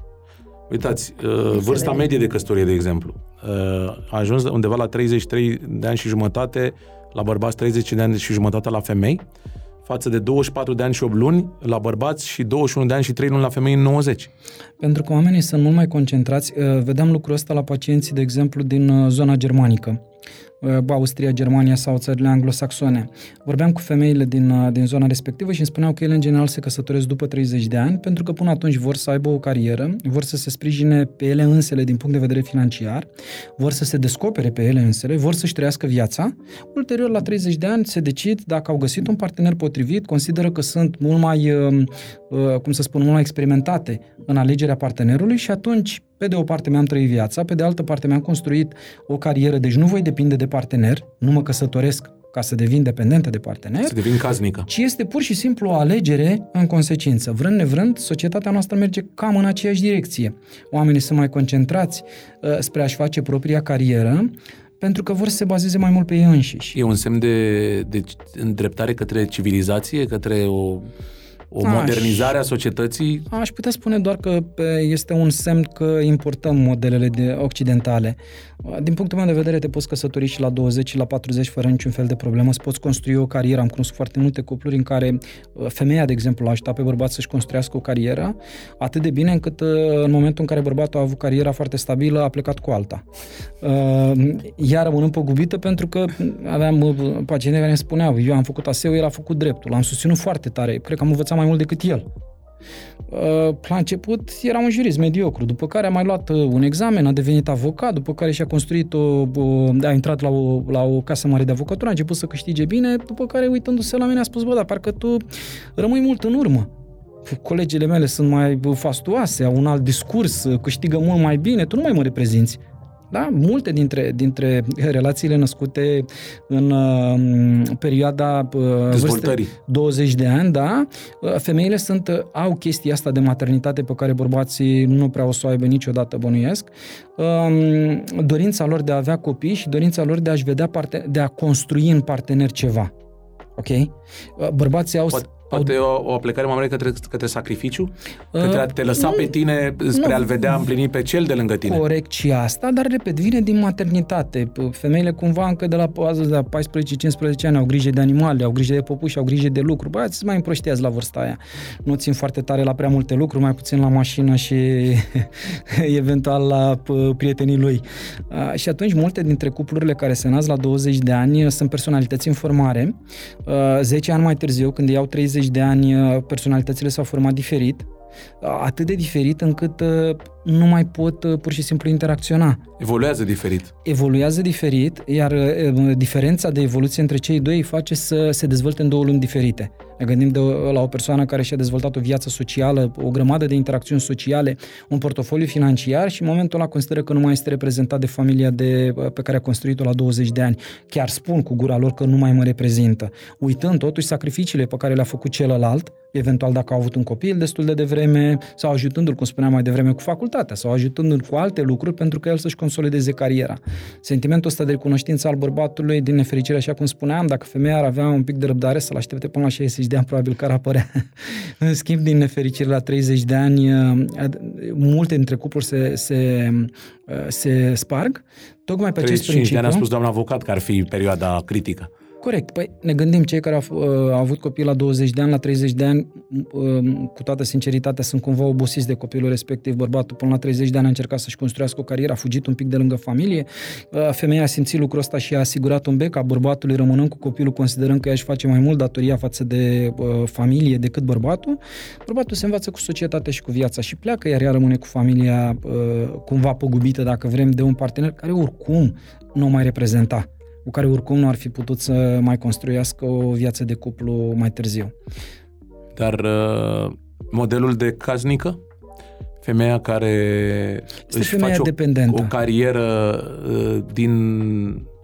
Uitați, uh, vârsta medie de căsătorie, de exemplu, uh, a ajuns undeva la treizeci și trei de ani și jumătate, la bărbați treizeci de ani și jumătate la femei, față de douăzeci și patru de ani și opt luni la bărbați și douăzeci și unu de ani și trei luni la femei în nouăzeci. Pentru că oamenii sunt mult mai concentrați. Vedeam lucrul ăsta la pacienții, de exemplu, din zona germanică. Austria, Germania sau țările anglosaxone. Vorbeam cu femeile din, din zona respectivă și îmi spuneau că ele în general se căsătoresc după treizeci de ani pentru că până atunci vor să aibă o carieră, vor să se sprijine pe ele însele din punct de vedere financiar, vor să se descopere pe ele însele, vor să-și trăiască viața. Ulterior, la treizeci de ani, se decid dacă au găsit un partener potrivit, consideră că sunt mult mai, cum să spun, mult mai experimentate în alegerea partenerului și atunci, pe de o parte mi-am trăit viața, pe de altă parte mi-am construit o carieră, deci nu voi depinde de partener, nu mă căsătoresc ca să devin dependentă de partener, să devin casnică, ci este pur și simplu o alegere în consecință. Vrând nevrând, societatea noastră merge cam în aceeași direcție. Oamenii sunt mai concentrați uh, spre a-și face propria carieră, pentru că vor să se bazeze mai mult pe ei înșiși. E un semn de, de îndreptare către civilizație, către o... O modernizare aș, a societății? Aș putea spune doar că este un semn că importăm modelele de occidentale. Din punctul meu de vedere, te poți căsători și la douăzeci și la patruzeci fără niciun fel de problemă. Îți poți construi o carieră. Am cunoscut foarte multe cupluri în care femeia, de exemplu, a așteptat pe bărbat să-și construiască o carieră atât de bine încât în momentul în care bărbatul a avut cariera foarte stabilă, a plecat cu alta. Ea rămânând păgubită pentru că aveam pacienți care îmi spuneau, eu am făcut aseu, el a făcut dreptul. L-am susținut foarte tare. Cred că am învățat mai mult decât el. La început era un jurist mediocru, după care a mai luat un examen, a devenit avocat, după care și-a construit o, o, a intrat la o, la o casă mare de avocatură, a început să câștige bine, după care uitându-se la mine a spus, bă, dar parcă tu rămâi mult în urmă. Colegile mele sunt mai fastuoase, au un alt discurs, câștigă mult mai bine, tu nu mai mă reprezinți. Da? Multe dintre, dintre relațiile născute în uh, perioada uh, douăzeci de ani, da? uh, femeile sunt, au chestia asta de maternitate pe care bărbații nu prea o să o aibă niciodată, bănuiesc. Uh, dorința lor de a avea copii și dorința lor de a-și vedea parte, de a construi în partener ceva. Ok? Uh, bărbații au... Poate. Poate o, o aplicare mai mare către, către sacrificiu? Către a te lăsa uh, pe tine spre nu, a-l vedea împlini pe cel de lângă tine? Corect și asta, dar repet, vine din maternitate. Femeile cumva încă de la, la paisprezece-cincisprezece ani au grijă de animale, au grijă de păpuși, au grijă de lucruri. Băiați, se mai împroștează la vârsta aia. Nu țin foarte tare la prea multe lucruri, mai puțin la mașină și eventual la prietenii lui. Și atunci multe dintre cuplurile care se nasc la douăzeci de ani sunt personalități în formare. zece ani mai târziu, când ei au treizeci de ani, personalitățile s-au format diferit, atât de diferit încât nu mai pot pur și simplu interacționa. Evoluează diferit. Evoluează diferit, iar diferența de evoluție între cei doi îi face să se dezvolte în două lumi diferite. Ne gândim de, la o persoană care și-a dezvoltat o viață socială, o grămadă de interacțiuni sociale, un portofoliu financiar și în momentul ăla consideră că nu mai este reprezentat de familia de, pe care a construit-o la douăzeci de ani. Chiar spun cu gura lor că nu mai mă reprezintă. Uitând totuși sacrificiile pe care le-a făcut celălalt, eventual dacă au avut un copil destul de devreme sau ajutându-l, cum spuneam mai devreme, cu facultatea sau ajutându-l cu alte lucruri pentru că el să-și consolideze cariera. Sentimentul ăsta de recunoștință al bărbatului, din nefericire, așa cum spuneam, dacă femeia ar avea un pic de răbdare să-l aștepte până la șaizeci de ani, probabil că ar apărea. În schimb, din nefericire, la treizeci de ani, multe dintre cupluri se, se, se sparg. Tocmai pe acest principiu... treizeci și cinci de ani a spus doamna avocat că ar fi perioada critică. Corect. Păi ne gândim, cei care au, au avut copii la douăzeci de ani, la treizeci de ani, cu toată sinceritatea, sunt cumva obosiți de copilul respectiv. Bărbatul până la treizeci de ani a încercat să-și construiască o carieră, a fugit un pic de lângă familie. Femeia a simțit lucrul ăsta și a asigurat un bec a bărbatului, rămânând cu copilul, considerând că ea își face mai mult datoria față de familie decât bărbatul. Bărbatul se învață cu societatea și cu viața și pleacă, iar ea rămâne cu familia cumva păgubită, dacă vrem, de un partener care oricum nu o mai reprezenta, cu care oricum nu ar fi putut să mai construiască o viață de cuplu mai târziu. Dar uh, modelul de casnică? Femeia care este își femeia face dependentă. O, o carieră uh, din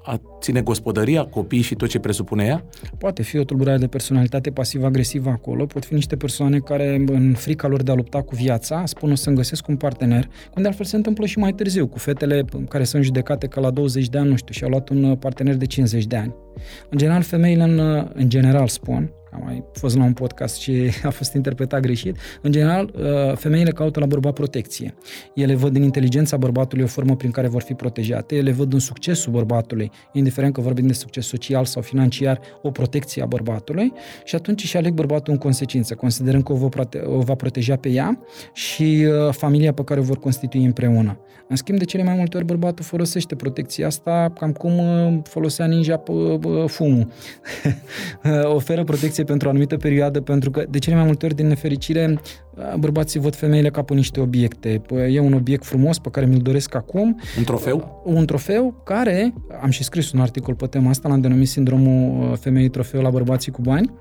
a ține gospodăria, copiii și tot ce presupune ea? Poate fi o tulburare de personalitate pasiv-agresivă acolo, pot fi niște persoane care în frica lor de a lupta cu viața spun să-mi găsesc un partener, cum de altfel se întâmplă și mai târziu cu fetele care sunt judecate că la douăzeci de ani, nu știu, și-au luat un partener de cincizeci de ani. În general, femeile în, în general spun Am mai fost la un podcast și a fost interpretat greșit. În general, femeile caută la bărbat protecție. Ele văd în inteligența bărbatului o formă prin care vor fi protejate, ele văd în succesul bărbatului, indiferent că vorbim de succes social sau financiar, o protecție a bărbatului și atunci își aleg bărbatul în consecință, considerând că o, prote- o va proteja pe ea și familia pe care o vor constitui împreună. În schimb, de cele mai multe ori, bărbatul folosește protecția asta cam cum folosea ninja fumul. Oferă protecție pentru o anumită perioadă, pentru că de cele mai multe ori, din nefericire, bărbații văd femeile ca pe niște obiecte. E un obiect frumos pe care mi-l doresc acum. Un trofeu? Un trofeu care, am și scris un articol pe tema asta, l-am denumit sindromul femeii trofeu la bărbații cu bani,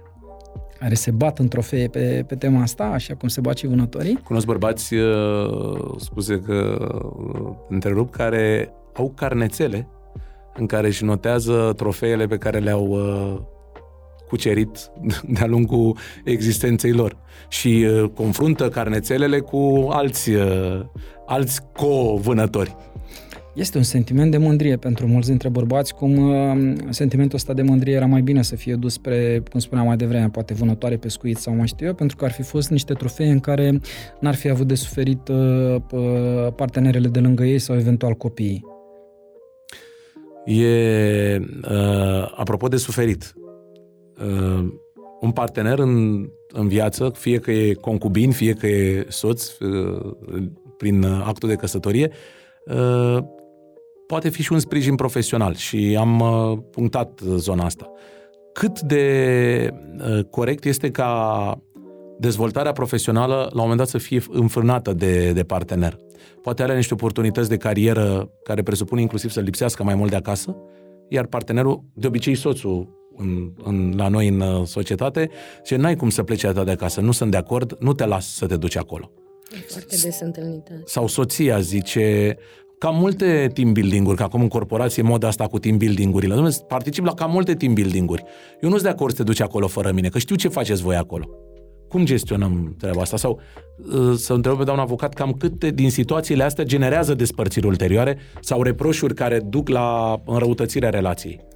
care se bat în trofee pe, pe tema asta, așa cum se bat și vânătorii. Cunosc bărbați, scuze că întrerup, care au carnețele în care își notează trofeele pe care le-au cucerit de-a lungul existenței lor și uh, confruntă carnețelele cu alți, uh, alți co-vânători. Este un sentiment de mândrie pentru mulți dintre bărbați, cum uh, sentimentul ăsta de mândrie era mai bine să fie dus spre, cum spuneam mai devreme, poate vânătoare, pescuit sau mai știu eu, pentru că ar fi fost niște trofee în care n-ar fi avut de suferit uh, partenerele de lângă ei sau eventual copiii. E, uh, apropo de suferit, Uh, un partener în, în viață, fie că e concubin, fie că e soț, uh, prin actul de căsătorie, uh, poate fi și un sprijin profesional și am uh, punctat zona asta. Cât de uh, corect este ca dezvoltarea profesională la un moment dat să fie înfrânată de, de partener? Poate are niște oportunități de carieră care presupune inclusiv să lipsească mai mult de acasă, iar partenerul, de obicei soțul, În, în, la noi în societate, și n-ai cum să pleci atât de acasă, nu sunt de acord, nu te las să te duci acolo. Foarte des întâlnită. Sau soția zice, cam multe team building-uri, că acum în corporație moda asta cu team building-urile, particip la cam multe team building-uri. Eu nu sunt de acord să te duci acolo fără mine, că știu ce faceți voi acolo. Cum gestionăm treaba asta? Sau să întreb pe doamna avocat cam câte din situațiile astea generează despărțiri ulterioare sau reproșuri care duc la înrăutățirea relației?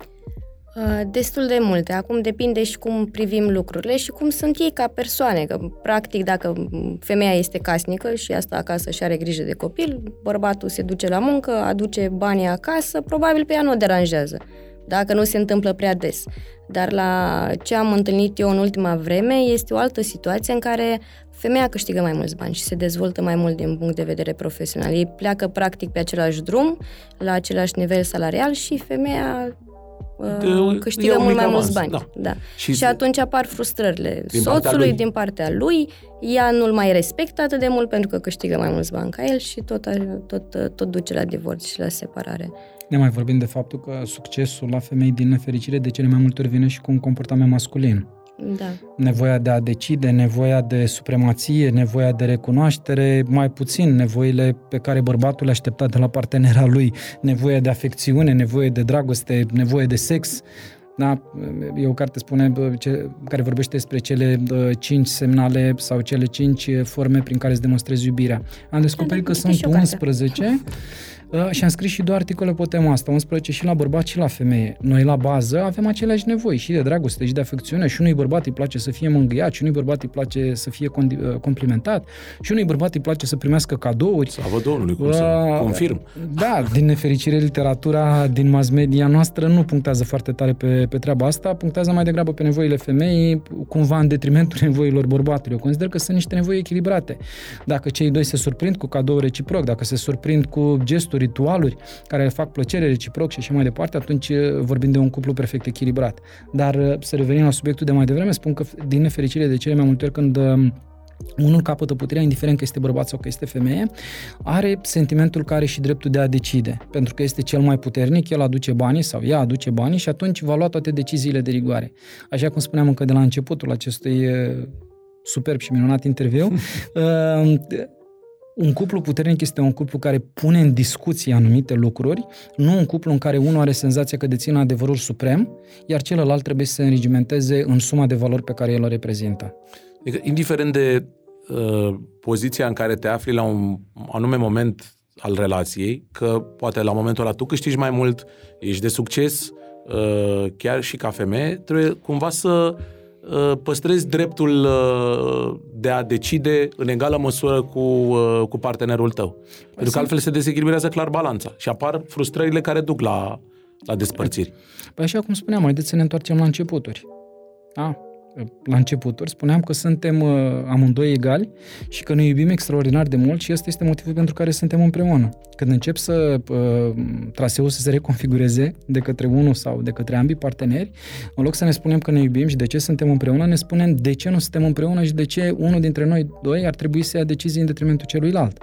Destul de multe. Acum depinde și cum privim lucrurile și cum sunt ei ca persoane, că practic dacă femeia este casnică și asta acasă și are grijă de copil, bărbatul se duce la muncă, aduce banii acasă, probabil pe ea nu o deranjează, dacă nu se întâmplă prea des. Dar la ce am întâlnit eu în ultima vreme este o altă situație în care femeia câștigă mai mulți bani și se dezvoltă mai mult din punct de vedere profesional. Ei pleacă practic pe același drum, la același nivel salarial și femeia De, câștigă mult mai mulți bani. Da. Da. Și, și atunci apar frustrările din soțului, din partea lui, ea nu-l mai respectă atât de mult pentru că câștigă mai mulți bani ca el și tot, tot, tot duce la divorț și la separare. Ne mai vorbim de faptul că succesul la femei din nefericire de cele mai multe ori vine și cu un comportament masculin. Da. Nevoia de a decide, nevoia de supremație, nevoia de recunoaștere, mai puțin nevoile pe care bărbatul le aștepta de la partenera lui, nevoia de afecțiune, nevoie de dragoste, nevoie de sex. Da, e o carte spune, ce, care vorbește despre cele cinci semnale sau cele cinci forme prin care îți demonstrezi iubirea. Am descoperit că sunt unsprezece și am scris și două articole pe tema asta, unsprezece și la bărbat și la femeie. Noi la bază avem aceleași nevoi și de dragoste și de afecțiune și unui bărbat îi place să fie mângâiat și unui bărbat îi place să fie complimentat și unui bărbat îi place să primească cadouri. Slavă Domnului, cum să confirm. Da, din nefericire literatura din mass media noastră nu punctează foarte tare pe pe treaba asta, punctează mai degrabă pe nevoile femeii, cumva în detrimentul nevoilor bărbatului. Eu consider că sunt niște nevoi echilibrate. Dacă cei doi se surprind cu cadou reciproc, dacă se surprind cu gesturi, ritualuri care le fac plăcere reciproc și așa mai departe, atunci vorbim de un cuplu perfect echilibrat. Dar să revenim la subiectul de mai devreme, spun că din nefericire de cele mai multe ori când unul capătă puterea, indiferent că este bărbat sau că este femeie, are sentimentul că are și dreptul de a decide, pentru că este cel mai puternic, el aduce banii sau ea aduce banii și atunci va lua toate deciziile de rigoare. Așa cum spuneam încă de la începutul acestui superb și minunat interviu, un cuplu puternic este un cuplu care pune în discuție anumite lucruri, nu un cuplu în care unul are senzația că deține adevărul suprem, iar celălalt trebuie să se înregimenteze în suma de valori pe care el o reprezintă. Adică, indiferent de uh, poziția în care te afli la un anume moment al relației, că poate la momentul ăla tu câștigi mai mult, ești de succes, uh, chiar și ca femeie, trebuie cumva să păstrezi dreptul de a decide în egală măsură cu, cu partenerul tău. Pentru că altfel se dezechilibrează clar balanța și apar frustrările care duc la, la despărțiri. Păi așa cum spuneam, haideți să ne întoarcem la începuturi. A, la începuturi spuneam că suntem amândoi egali și că ne iubim extraordinar de mult și ăsta este motivul pentru care suntem împreună. Când încep să traseul să se reconfigureze de către unul sau de către ambii parteneri, în loc să ne spunem că ne iubim și de ce suntem împreună, ne spunem de ce nu suntem împreună și de ce unul dintre noi doi ar trebui să ia decizii în detrimentul celuilalt.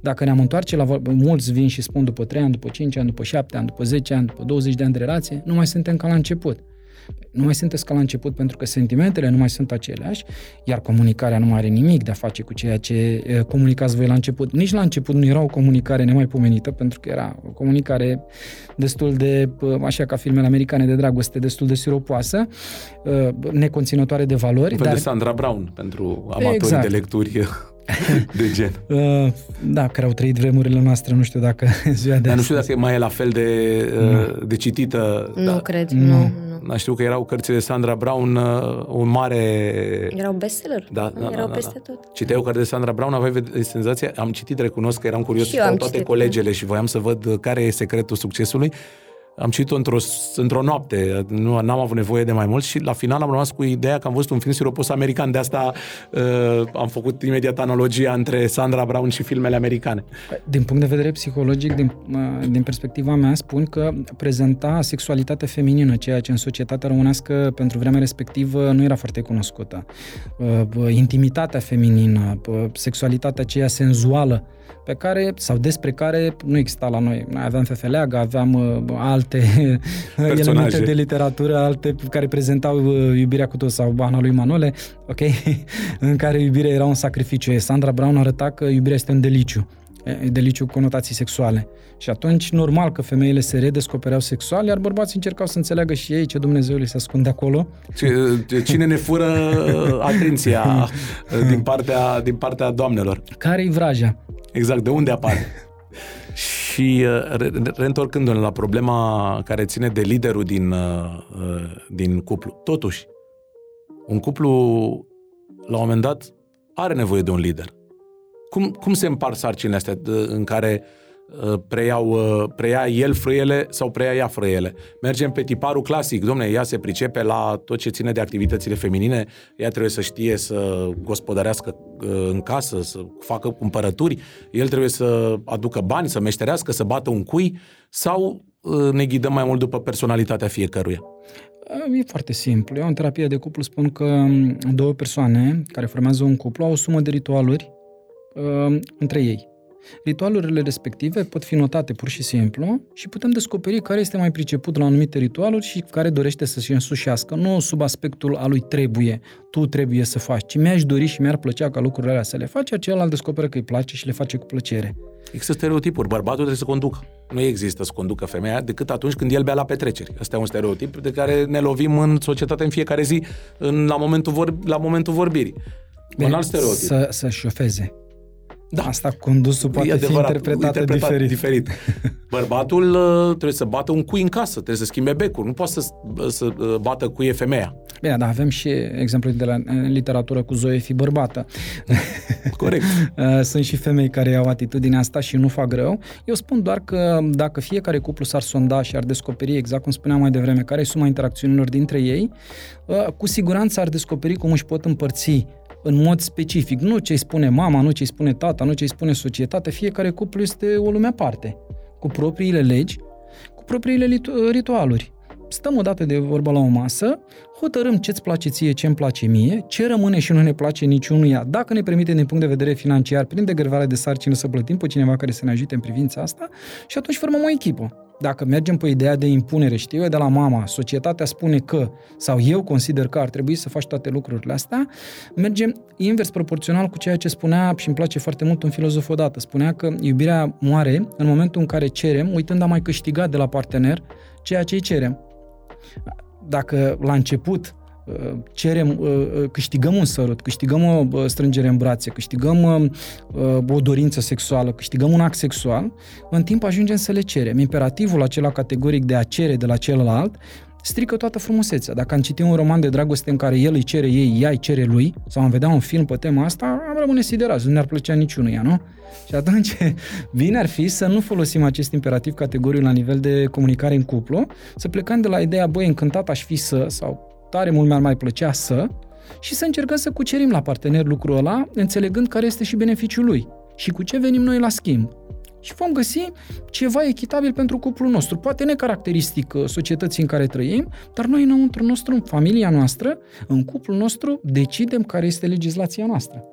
Dacă ne-am întoarce la mulți vin și spun după trei ani, după cinci ani, după șapte ani, după zece ani, după douăzeci de ani de relație, nu mai suntem ca la început. Nu mai sunteți ca la început pentru că sentimentele nu mai sunt aceleași, iar comunicarea nu mai are nimic de a face cu ceea ce comunicați voi la început. Nici la început nu era o comunicare nemaipomenită, pentru că era o comunicare destul de, așa ca filmele americane de dragoste, destul de siropoasă, neconținătoare de valori. Dar... de Sandra Brown pentru amatorii exact. De lecturi... de gen. Da, care au trăit vremurile noastre, nu știu dacă ziua de Dar nu știu dacă mai e la fel de, de citită. Nu da. cred, nu. nu. Știu că erau cărțile Sandra Brown, un mare... Erau bestseller, da, da, erau da, peste da. tot. Citeau cărți de Sandra Brown, aveai senzația, am citit, recunosc că eram curios, cu toate citit, colegele da. și voiam să văd care e secretul succesului. Am citit-o într-o, într-o noapte, nu am avut nevoie de mai mult și la final am rămas cu ideea că am văzut un film siropos american, de asta uh, am făcut imediat analogia între Sandra Brown și filmele americane. Din punct de vedere psihologic, din, uh, din perspectiva mea, spun că prezenta sexualitatea feminină, ceea ce în societatea românească pentru vremea respectivă nu era foarte cunoscută. Uh, intimitatea feminină, uh, sexualitatea aceea senzuală, pe care, sau despre care nu exista la noi. Aveam Fefeleaga, aveam uh, alte personaje. Elemente de literatură, alte care prezentau uh, iubirea cu tot sau Bana lui Manole, ok? În care iubirea era un sacrificiu. Sandra Brown arăta că iubirea este un deliciu. deliciu cu conotații sexuale. Și atunci, normal că femeile se redescopereau sexuale, iar bărbații încercau să înțeleagă și ei ce Dumnezeu li se ascunde acolo. Cine ne fură atenția din partea, din partea doamnelor? Care-i vraja? Exact, de unde apare? Și reîntorcându-ne la problema care ține de liderul din, din cuplu. Totuși, un cuplu, la un moment dat, are nevoie de un lider. Cum, cum se împart sarcinile astea în care uh, preiau, uh, preia el frâiele sau preia ea frâiele? Mergem pe tiparul clasic, dom'le, ea se pricepe la tot ce ține de activitățile feminine, ea trebuie să știe să gospodărească uh, în casă, să facă cumpărături, el trebuie să aducă bani, să meșterească, să bată un cui, sau uh, ne ghidăm mai mult după personalitatea fiecăruia? E foarte simplu. Eu în terapie de cuplu spun că două persoane care formează un cuplu au o sumă de ritualuri între ei. Ritualurile respective pot fi notate pur și simplu și putem descoperi care este mai priceput la anumite ritualuri și care dorește să se însușească, nu sub aspectul a lui trebuie, tu trebuie să faci, ci mi-aș dori și mi-ar plăcea ca lucrurile alea să le faci, iar celălalt descoperă că îi place și le face cu plăcere. Există stereotipuri, bărbatul trebuie să conducă. Nu există să conducă femeia decât atunci când el bea la petreceri. Asta e un stereotip de care ne lovim în societate în fiecare zi, în, la, momentul vor, la momentul vorbirii. Bine, un alt stereotip. Să, să șofeze. Da. Asta condusul poate e adevărat, fi interpretat, interpretat diferit. diferit. Bărbatul trebuie să bată un cui în casă, trebuie să schimbe becuri, nu poate să, să bată cuie femeia. Bine, dar avem și exemplu de la literatură cu Zoe fi bărbată. Corect. Sunt și femei care au atitudinea asta și nu fac rău. Eu spun doar că dacă fiecare cuplu s-ar sonda și ar descoperi, exact cum spuneam mai devreme, care e suma interacțiunilor dintre ei, cu siguranță ar descoperi cum își pot împărți în mod specific, nu ce-i spune mama, nu ce-i spune tata, nu ce-i spune societatea, fiecare cuplu este o lume aparte, cu propriile legi, cu propriile ritualuri. Stăm odată de vorbă la o masă, hotărâm ce-ți place ție, ce-mi place mie, ce rămâne și nu ne place niciunuia. Dacă ne permite din punct de vedere financiar, prin degrevare de sarcină, să plătim pe cineva care să ne ajute în privința asta și atunci formăm o echipă. Dacă mergem pe ideea de impunere, știu eu de la mama, societatea spune că, sau eu consider că ar trebui să faci toate lucrurile astea, mergem invers proporțional cu ceea ce spunea, și îmi place foarte mult un filozof odată, spunea că iubirea moare în momentul în care cerem, uitând a mai câștiga de la partener ceea ce îi cerem. Dacă la început cerem, câștigăm un sărut, câștigăm o strângere în brațe, câștigăm o dorință sexuală, câștigăm un act sexual, în timp ajungem să le cerem. Imperativul acela categoric de a cere de la celălalt strică toată frumusețea. Dacă am citit un roman de dragoste în care el îi cere ei, ea îi cere lui, sau am vedea un film pe tema asta, am rămâne siderați, nu ne-ar plăcea niciunuia, nu? Și atunci, bine ar fi să nu folosim acest imperativ categoric la nivel de comunicare în cuplu, să plecăm de la ideea, băi, încântat aș fi să, sau tare mult mi-ar mai plăcea să, și să încercăm să cucerim la partener lucrul ăla, înțelegând care este și beneficiul lui și cu ce venim noi la schimb. Și vom găsi ceva echitabil pentru cuplul nostru. Poate necaracteristic societății în care trăim, dar noi înăuntru nostru, în familia noastră, în cuplul nostru, decidem care este legislația noastră.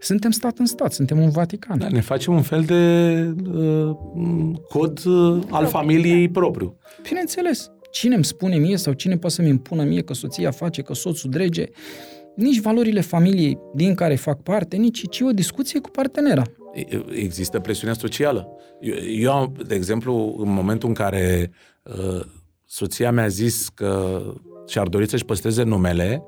Suntem stat în stat, suntem un Vatican. Da, ne facem un fel de uh, cod uh, al familiei propriu. Bineînțeles. Cine îmi spune mie sau cine poate să-mi impună mie că soția face, că soțul drege, nici valorile familiei din care fac parte, nici ci o discuție cu partenera. Există presiunea socială. Eu, eu, de exemplu, în momentul în care uh, soția mi-a zis că și-ar dori să-și păstreze numele,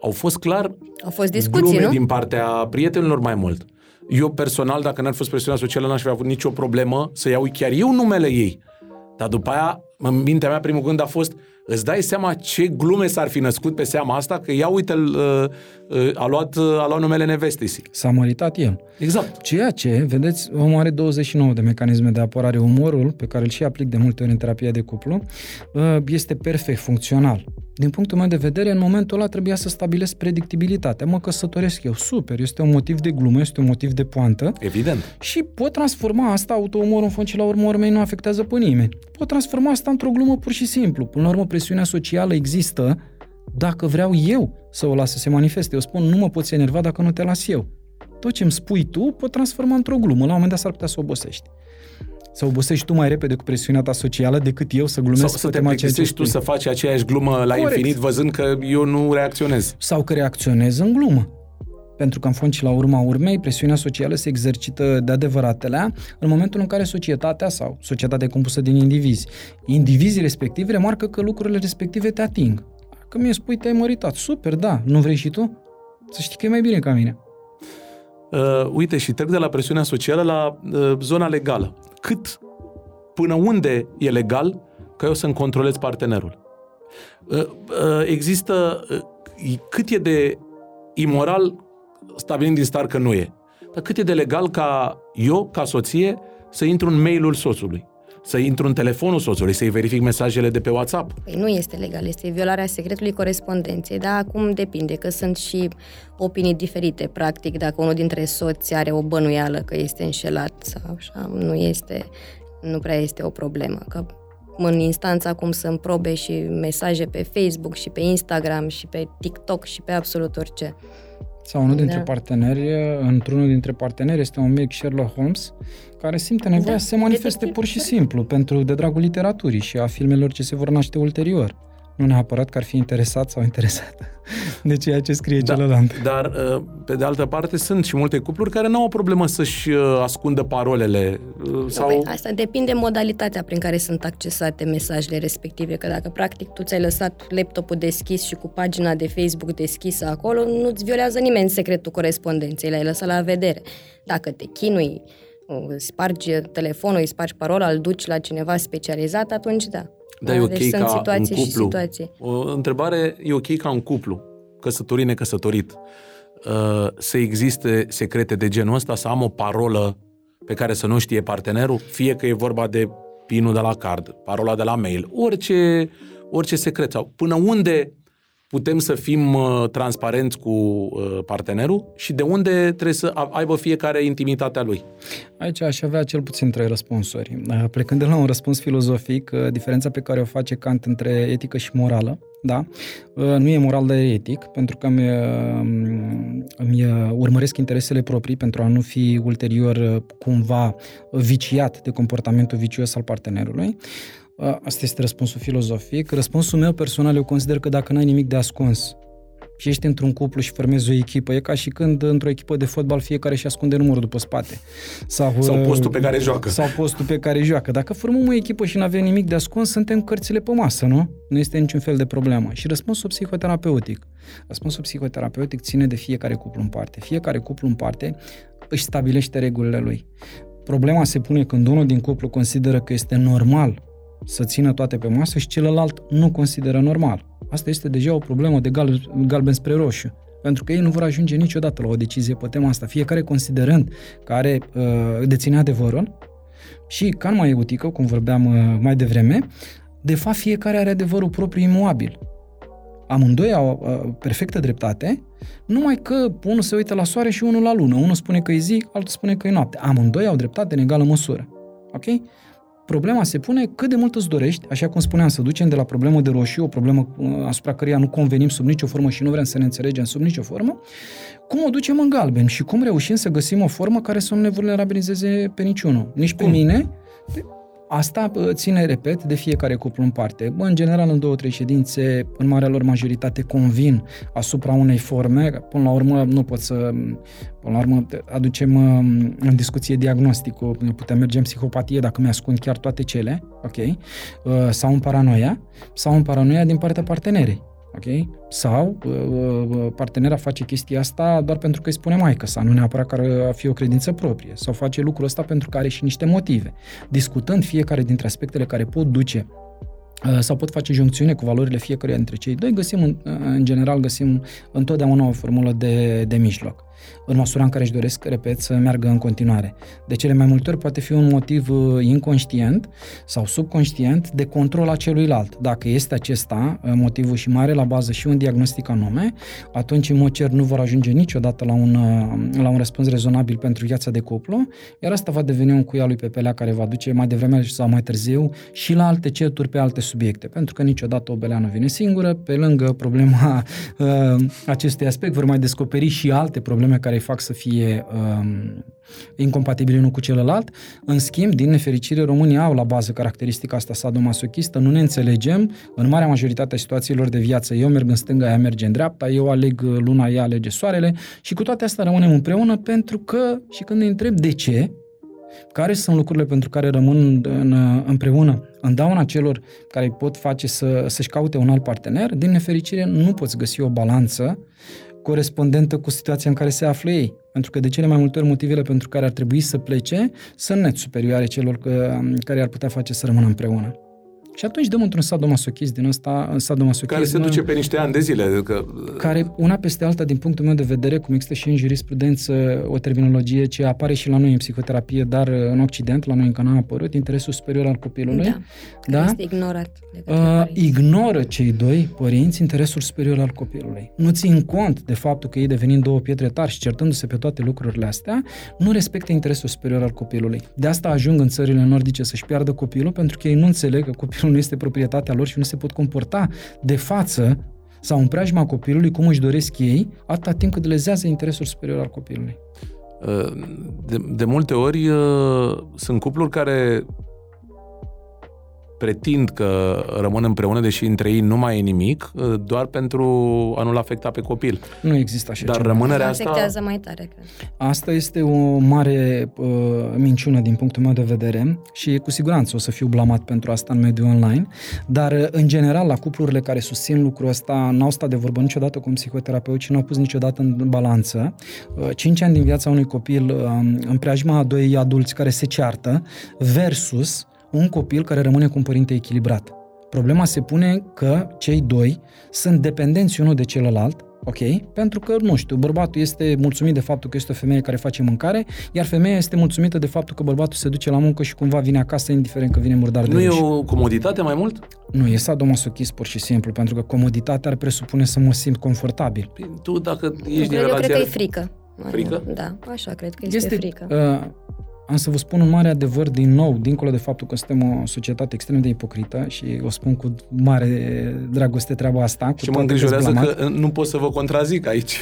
au fost clar au fost discuții, glume, nu? Din partea prietenilor mai mult. Eu personal, dacă n-ar fost presiunea socială, n-aș fi avut nicio problemă să iau chiar eu numele ei. Dar după aia, în mintea mea, primul gând a fost, îți dai seama ce glume s-ar fi născut pe seama asta, că ia uite-l, a luat, a luat numele nevestisii. S-a măritat el. Exact. Ceea ce, vedeți, omul are douăzeci și nouă de mecanisme de apărare. Umorul, pe care îl și aplic de multe ori în terapia de cuplu, este perfect funcțional. Din punctul meu de vedere, în momentul ăla trebuia să stabilesc predictibilitatea. Mă căsătoresc eu, super, este un motiv de glumă, este un motiv de poantă. Evident. Și pot transforma asta, autoumorul în fond și la urmă urmei nu afectează pe nimeni. Pot transforma asta într-o glumă pur și simplu. Până la urmă, presiunea socială există dacă vreau eu să o las să se manifeste. Eu spun, nu mă poți enerva dacă nu te las eu. Tot ce îmi spui tu pot transforma într-o glumă. La un moment dat s-ar putea să obosești. Să obosești tu mai repede cu presiunea ta socială decât eu să glumesc. Sau să te plictisești tu să faci aceeași glumă la Corect. Infinit văzând că eu nu reacționez. Sau că reacționez în glumă. Pentru că în fond și la urma urmei presiunea socială se exercită de adevăratelea în momentul în care societatea sau societatea compusă din indivizi, indivizii respectivi remarcă că lucrurile respective te ating. Că mi-e spui te-ai măritat, super, da, nu vrei și tu? Să știi că e mai bine ca mine. Uh, uite, și trec de la presiunea socială la uh, zona legală. Cât, până unde e legal că eu să-mi controlez partenerul? Uh, uh, există, uh, cât e de imoral, stabilind din start că nu e, dar cât e de legal ca eu, ca soție, să intru în mail-ul soțului, să intru în telefonul soțului, să-i verific mesajele de pe WhatsApp. Păi nu este legal, este violarea secretului corespondenței, dar acum depinde, că sunt și opinii diferite, practic, dacă unul dintre soți are o bănuială că este înșelat sau așa, nu este, nu prea este o problemă, că în instanță acum sunt probe și mesaje pe Facebook și pe Instagram și pe TikTok și pe absolut orice. Sau unul dintre da. parteneri, într-unul dintre parteneri este un mic Sherlock Holmes care simte nevoia da. să se manifeste pur și simplu pentru de dragul literaturii și a filmelor ce se vor naște ulterior. Nu neapărat că ar fi interesat sau interesată de ceea ce scrie da, celălalt. Dar, pe de altă parte, sunt și multe cupluri care nu au o problemă să-și ascundă parolele. Sau... Bă, asta depinde modalitatea prin care sunt accesate mesajele respective, că dacă, practic, tu ți-ai lăsat laptopul deschis și cu pagina de Facebook deschisă acolo, nu-ți violează nimeni secretul corespondenței, l-ai lăsat la vedere. Dacă te chinui, spargi telefonul, îi spargi parola, îl duci la cineva specializat, atunci da. Dar e ok deci ca în cuplu. O întrebare, e ok ca în cuplu, căsătorit, necăsătorit, să existe secrete de genul ăsta, să am o parolă pe care să nu știe partenerul, fie că e vorba de pinul de la card, parola de la mail, orice, orice secret. Sau până unde putem să fim transparenți cu partenerul și de unde trebuie să aibă fiecare intimitatea lui? Aici aș avea cel puțin trei răspunsuri. Plecând de la un răspuns filozofic, diferența pe care o face Kant între etică și morală, da, nu e moral, dar e etic, pentru că îmi, îmi urmăresc interesele proprii pentru a nu fi ulterior cumva viciat de comportamentul vicios al partenerului. Asta este răspunsul filozofic. Răspunsul meu personal, eu consider că dacă n-ai nimic de ascuns și ești într-un cuplu și formezi o echipă, e ca și când într-o echipă de fotbal fiecare și ascunde numărul după spate. Sau, sau postul pe care joacă. Sau postul pe care joacă. Dacă formăm o echipă și n-avem nimic de ascuns, suntem cărțile pe masă, nu? Nu este niciun fel de problemă. Și răspunsul psihoterapeutic. Răspunsul psihoterapeutic ține de fiecare cuplu în parte. Fiecare cuplu în parte își stabilește regulile lui. Problema se pune când unul din cuplu consideră că este normal să țină toate pe masă și celălalt nu consideră normal. Asta este deja o problemă de galben, galben spre roșu, pentru că ei nu vor ajunge niciodată la o decizie pe tema asta, fiecare considerând că are, uh, deține adevărul și, ca în maiutică, cum vorbeam uh, mai devreme, de fapt fiecare are adevărul propriu imuabil. Amândoi au uh, perfectă dreptate, numai că unul se uită la soare și unul la lună, unul spune că e zi, altul spune că e noapte. Amândoi au dreptate în egală măsură. Ok? Problema se pune cât de mult îți dorești, așa cum spuneam, să ducem de la problemă de roșu, o problemă asupra căreia nu convenim sub nicio formă și nu vrem să ne înțelegem sub nicio formă, cum o ducem în galben și cum reușim să găsim o formă care să nu ne vulnerabilizeze pe niciunul, nici pe mine. Asta ține, repet, de fiecare cuplu în parte. În general, în două, trei ședințe, în marea lor majoritate, convin asupra unei forme. Până la urmă, nu pot să... Până la urmă, aducem în discuție diagnosticul. Putem merge în psihopatie dacă mi-ascund chiar toate cele, ok? Sau în paranoia, sau în paranoia din partea partenerei, ok? Sau partenera face chestia asta doar pentru că îi spune maică sa, nu neapărat că ar fi o credință proprie, sau face lucrul ăsta pentru că are și niște motive. Discutând fiecare dintre aspectele care pot duce sau pot face juncțiune cu valorile fiecăruia dintre cei doi, găsim, în general, găsim întotdeauna o formulă de, de mijloc, în măsura în care își doresc, repet, să meargă în continuare. De cele mai multe ori poate fi un motiv inconștient sau subconștient de control a celuilalt. Dacă este acesta motivul și mai are la bază și un diagnostic anume, atunci, în mod cert, nu vor ajunge niciodată la un, la un răspuns rezonabil pentru viața de cuplu, iar asta va deveni un cuia lui pe pelea care va duce mai devreme sau mai târziu și la alte certuri pe alte subiecte, pentru că niciodată o belea nu vine singură. Pe lângă problema uh, acestui aspect, vor mai descoperi și alte probleme care îi fac să fie um, incompatibili unul cu celălalt. În schimb, din nefericire, România au la bază caracteristica asta sadomasochistă, nu ne înțelegem în marea majoritate a situațiilor de viață. Eu merg în stânga, ea merge în dreapta, eu aleg luna, ea alege soarele și cu toate astea rămânem împreună pentru că, și când ne întreb de ce, care sunt lucrurile pentru care rămân în, împreună în dauna celor care îi pot face să, să-și caute un alt partener, din nefericire nu poți găsi o balanță corespondentă cu situația în care se află ei. Pentru că de cele mai multe ori motivele pentru care ar trebui să plece sunt net superioare celor că, care ar putea face să rămână împreună. Și atunci dăm într-un sadomasochism din ăsta, sadomasochism care se duce pe niște ani de zile. Adică... Care, una peste alta, din punctul meu de vedere, cum există și în jurisprudență o terminologie ce apare și la noi în psihoterapie, dar în Occident, la noi încă n-a apărut, interesul superior al copilului. Da, da? Este ignorat. Uh, ignoră cei doi părinți interesul superior al copilului. Nu țin cont de faptul că ei, devenind două pietre tari și certându-se pe toate lucrurile astea, nu respectă interesul superior al copilului. De asta ajung în țările nordice să-și piardă copilul, pentru că ei nu înțeleg că copilul nu este proprietatea lor și nu se pot comporta de față sau în preajma copilului cum își doresc ei, atâta timp cât lezează interesul superior al copilului. De, de multe ori sunt cupluri care pretind că rămân împreună, deși între ei nu mai e nimic, doar pentru a nu-l afecta pe copil. Nu există așa. Dar rămânerea asta... afectează mai tare, cred. Asta este o mare uh, minciună din punctul meu de vedere și cu siguranță o să fiu blamat pentru asta în mediul online, dar uh, în general la cuplurile care susțin lucrul ăsta n-au stat de vorbă niciodată cu un psihoterapeut și n-au pus niciodată în balanță. Uh, cinci ani din viața unui copil uh, în preajma a doi adulți care se ceartă versus un copil care rămâne cu un părinte echilibrat. Problema se pune că cei doi sunt dependenți unul de celălalt, ok? Pentru că, nu știu, bărbatul este mulțumit de faptul că este o femeie care face mâncare, iar femeia este mulțumită de faptul că bărbatul se duce la muncă și cumva vine acasă, indiferent că vine murdar de ruși. Nu e o comoditate mai mult? Nu, e sadomasochism pur și simplu, pentru că comoditatea ar presupune să mă simt confortabil. Tu, dacă ești din relația... Eu cred că e frică. Frică? Da, așa cred că este, este frică. Uh, Am să vă spun un mare adevăr din nou, dincolo de faptul că suntem o societate extrem de ipocrită și o spun cu mare dragoste treaba asta. Și mă îngrijorează că nu pot să vă contrazic aici.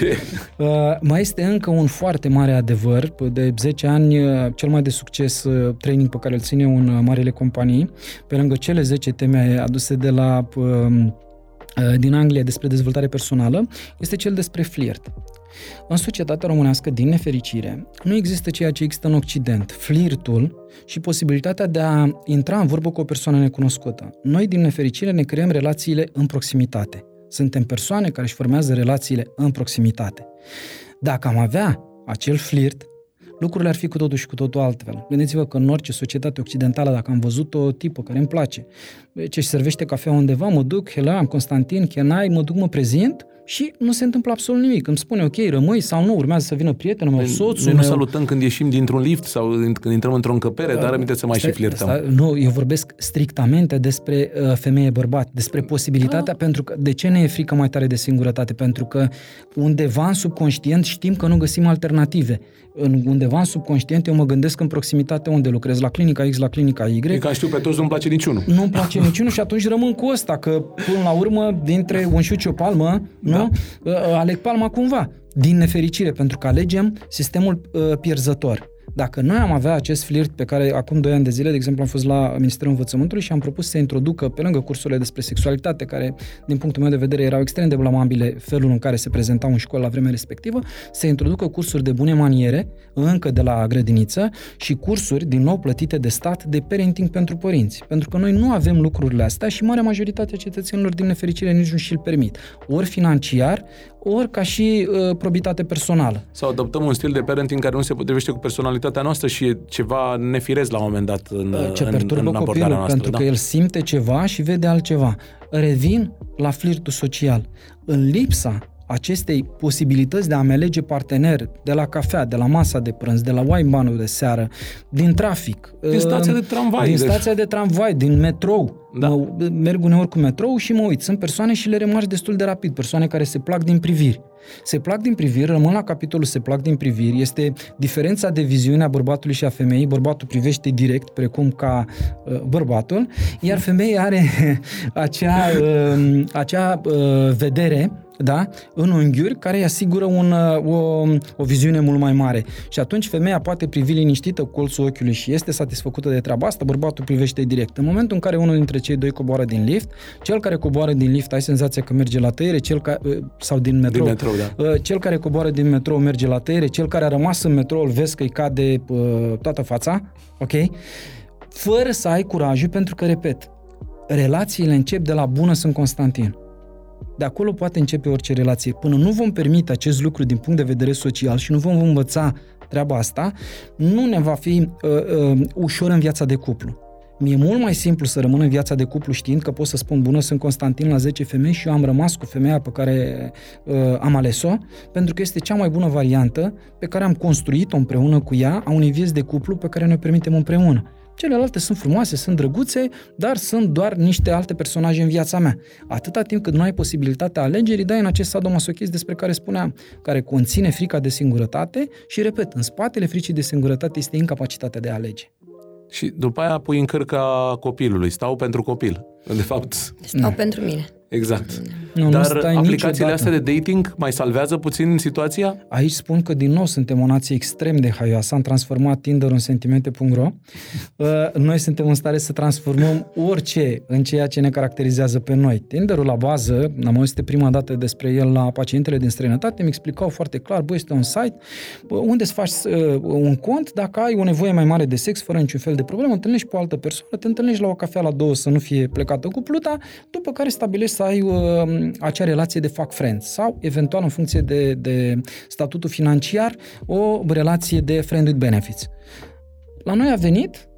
Uh, mai este încă un foarte mare adevăr. De zece ani, cel mai de succes training pe care îl ține în marile companii, pe lângă cele zece teme aduse de la, uh, din Anglia despre dezvoltare personală, este cel despre flirt. În societatea românească, din nefericire, nu există ceea ce există în Occident, flirtul și posibilitatea de a intra în vorbă cu o persoană necunoscută. Noi, din nefericire, ne creăm relațiile în proximitate. Suntem persoane care își formează relațiile în proximitate. Dacă am avea acel flirt, lucrurile ar fi cu totul și cu totul altfel. Gândiți-vă că în orice societate occidentală, dacă am văzut o tipă care îmi place, ce-și servește cafea undeva, mă duc, hello, am Constantin, Kenai, mă duc, mă prezint și nu se întâmplă absolut nimic. Îmi spune, ok, rămâi sau nu, urmează să vină prietenul meu, soțul meu. Nu salutăm când ieșim dintr-un lift sau când intrăm într-o încăpere, dar aminte să mai și flirtăm. Nu, eu vorbesc strictamente despre femeie-bărbat, despre posibilitatea, pentru că de ce ne e frică mai tare de singurătate? Pentru că undeva în subconștient știm că nu găsim alternative. Undeva în subconștient eu mă gândesc în proximitatea unde lucrez, la clinica X, la clinica Y. E ca știu pe toți, nu-mi place niciunul. Nu-mi place niciunul și atunci rămân cu ăsta, că până la urmă, dintre un șut și o palmă, nu? Da. Aleg palma cumva, din nefericire, pentru că alegem sistemul uh, pierzător. Dacă noi am avea acest flirt pe care acum doi ani de zile, de exemplu, am fost la Ministerul Învățământului și am propus să introducă, pe lângă cursurile despre sexualitate, care, din punctul meu de vedere, erau extrem de blamabile felul în care se prezentau în școală la vremea respectivă, să introducă cursuri de bune maniere, încă de la grădiniță, și cursuri, din nou, plătite de stat, de parenting pentru părinți. Pentru că noi nu avem lucrurile astea și marea majoritatea cetățenilor, din nefericire, nici nu și-l permit. Ori financiar, ori ca și uh, probitate personală. Sau adoptăm un stil de parenting care nu se potrivește cu personalitatea noastră și e ceva nefiresc la un moment dat în, Ce în, perturbă în abordarea copilul, noastră. Pentru da? că el simte ceva și vede altceva. Revin la flirtul social. În lipsa acestei posibilități de a-mi alege partener de la cafea, de la masa de prânz, de la wine-ul de seară, din trafic, din stația de tramvai, din, stația de tramvai, din metrou. Da. Mă, merg uneori cu metrou și mă uit. Sunt persoane și le remarci destul de rapid, persoane care se plac din priviri. Se plac din priviri, rămân la capitolul se plac din priviri, este diferența de viziune a bărbatului și a femeii. Bărbatul privește direct, precum ca uh, bărbatul, iar femeia are acea, uh, acea uh, vedere, da, în unghiuri, care îi asigură un, o, o viziune mult mai mare. Și atunci femeia poate privi liniștită cu colțul ochiului și este satisfăcută de treaba asta, bărbatul privește direct. În momentul în care unul dintre cei doi coboară din lift, cel care coboară din lift ai senzația că merge la tăiere, cel ca, sau din metrou, din metrou da. Cel care coboară din metrou merge la tăiere, cel care a rămas în metrou îl vezi că îi cade toată fața, ok? Fără să ai curajul, pentru că, repet, relațiile încep de la bună sunt Constantin. De acolo poate începe orice relație. Până nu vom permite acest lucru din punct de vedere social și nu vom învăța treaba asta, nu ne va fi uh, uh, ușor în viața de cuplu. Mi-e mult mai simplu să rămân în viața de cuplu știind că pot să spun bună, sunt Constantin la zece femei și eu am rămas cu femeia pe care uh, am ales-o, pentru că este cea mai bună variantă pe care am construit-o împreună cu ea, a unei vieți de cuplu pe care ne permitem împreună. Celelalte sunt frumoase, sunt drăguțe, dar sunt doar niște alte personaje în viața mea. Atâta timp cât nu ai posibilitatea alegerii, dai în acest sadomasochism despre care spuneam, care conține frica de singurătate și, repet, în spatele fricii de singurătate este incapacitatea de a alege. Și după aia pui în cărca copilului, stau pentru copil, de fapt. Stau nu. pentru mine. Exact. Nu, Dar nu aplicațiile niciodată. astea de dating mai salvează puțin situația? Aici spun că din nou suntem o nație extrem de haioasă. Am transformat Tinder în sentimente punct ro. Noi suntem în stare să transformăm orice în ceea ce ne caracterizează pe noi. Tinderul la bază, am auzit prima dată despre el la pacientele din străinătate, mi explicau foarte clar, bă, este un site unde îți faci un cont, dacă ai o nevoie mai mare de sex, fără niciun fel de problemă, întâlnești pe o altă persoană, te întâlnești la o cafea la două, să nu fie plecată cu pluta, după care stabilești să ai uh, acea relație de fuck friends sau, eventual, în funcție de, de statutul financiar, o relație de friend with benefits. La noi a venit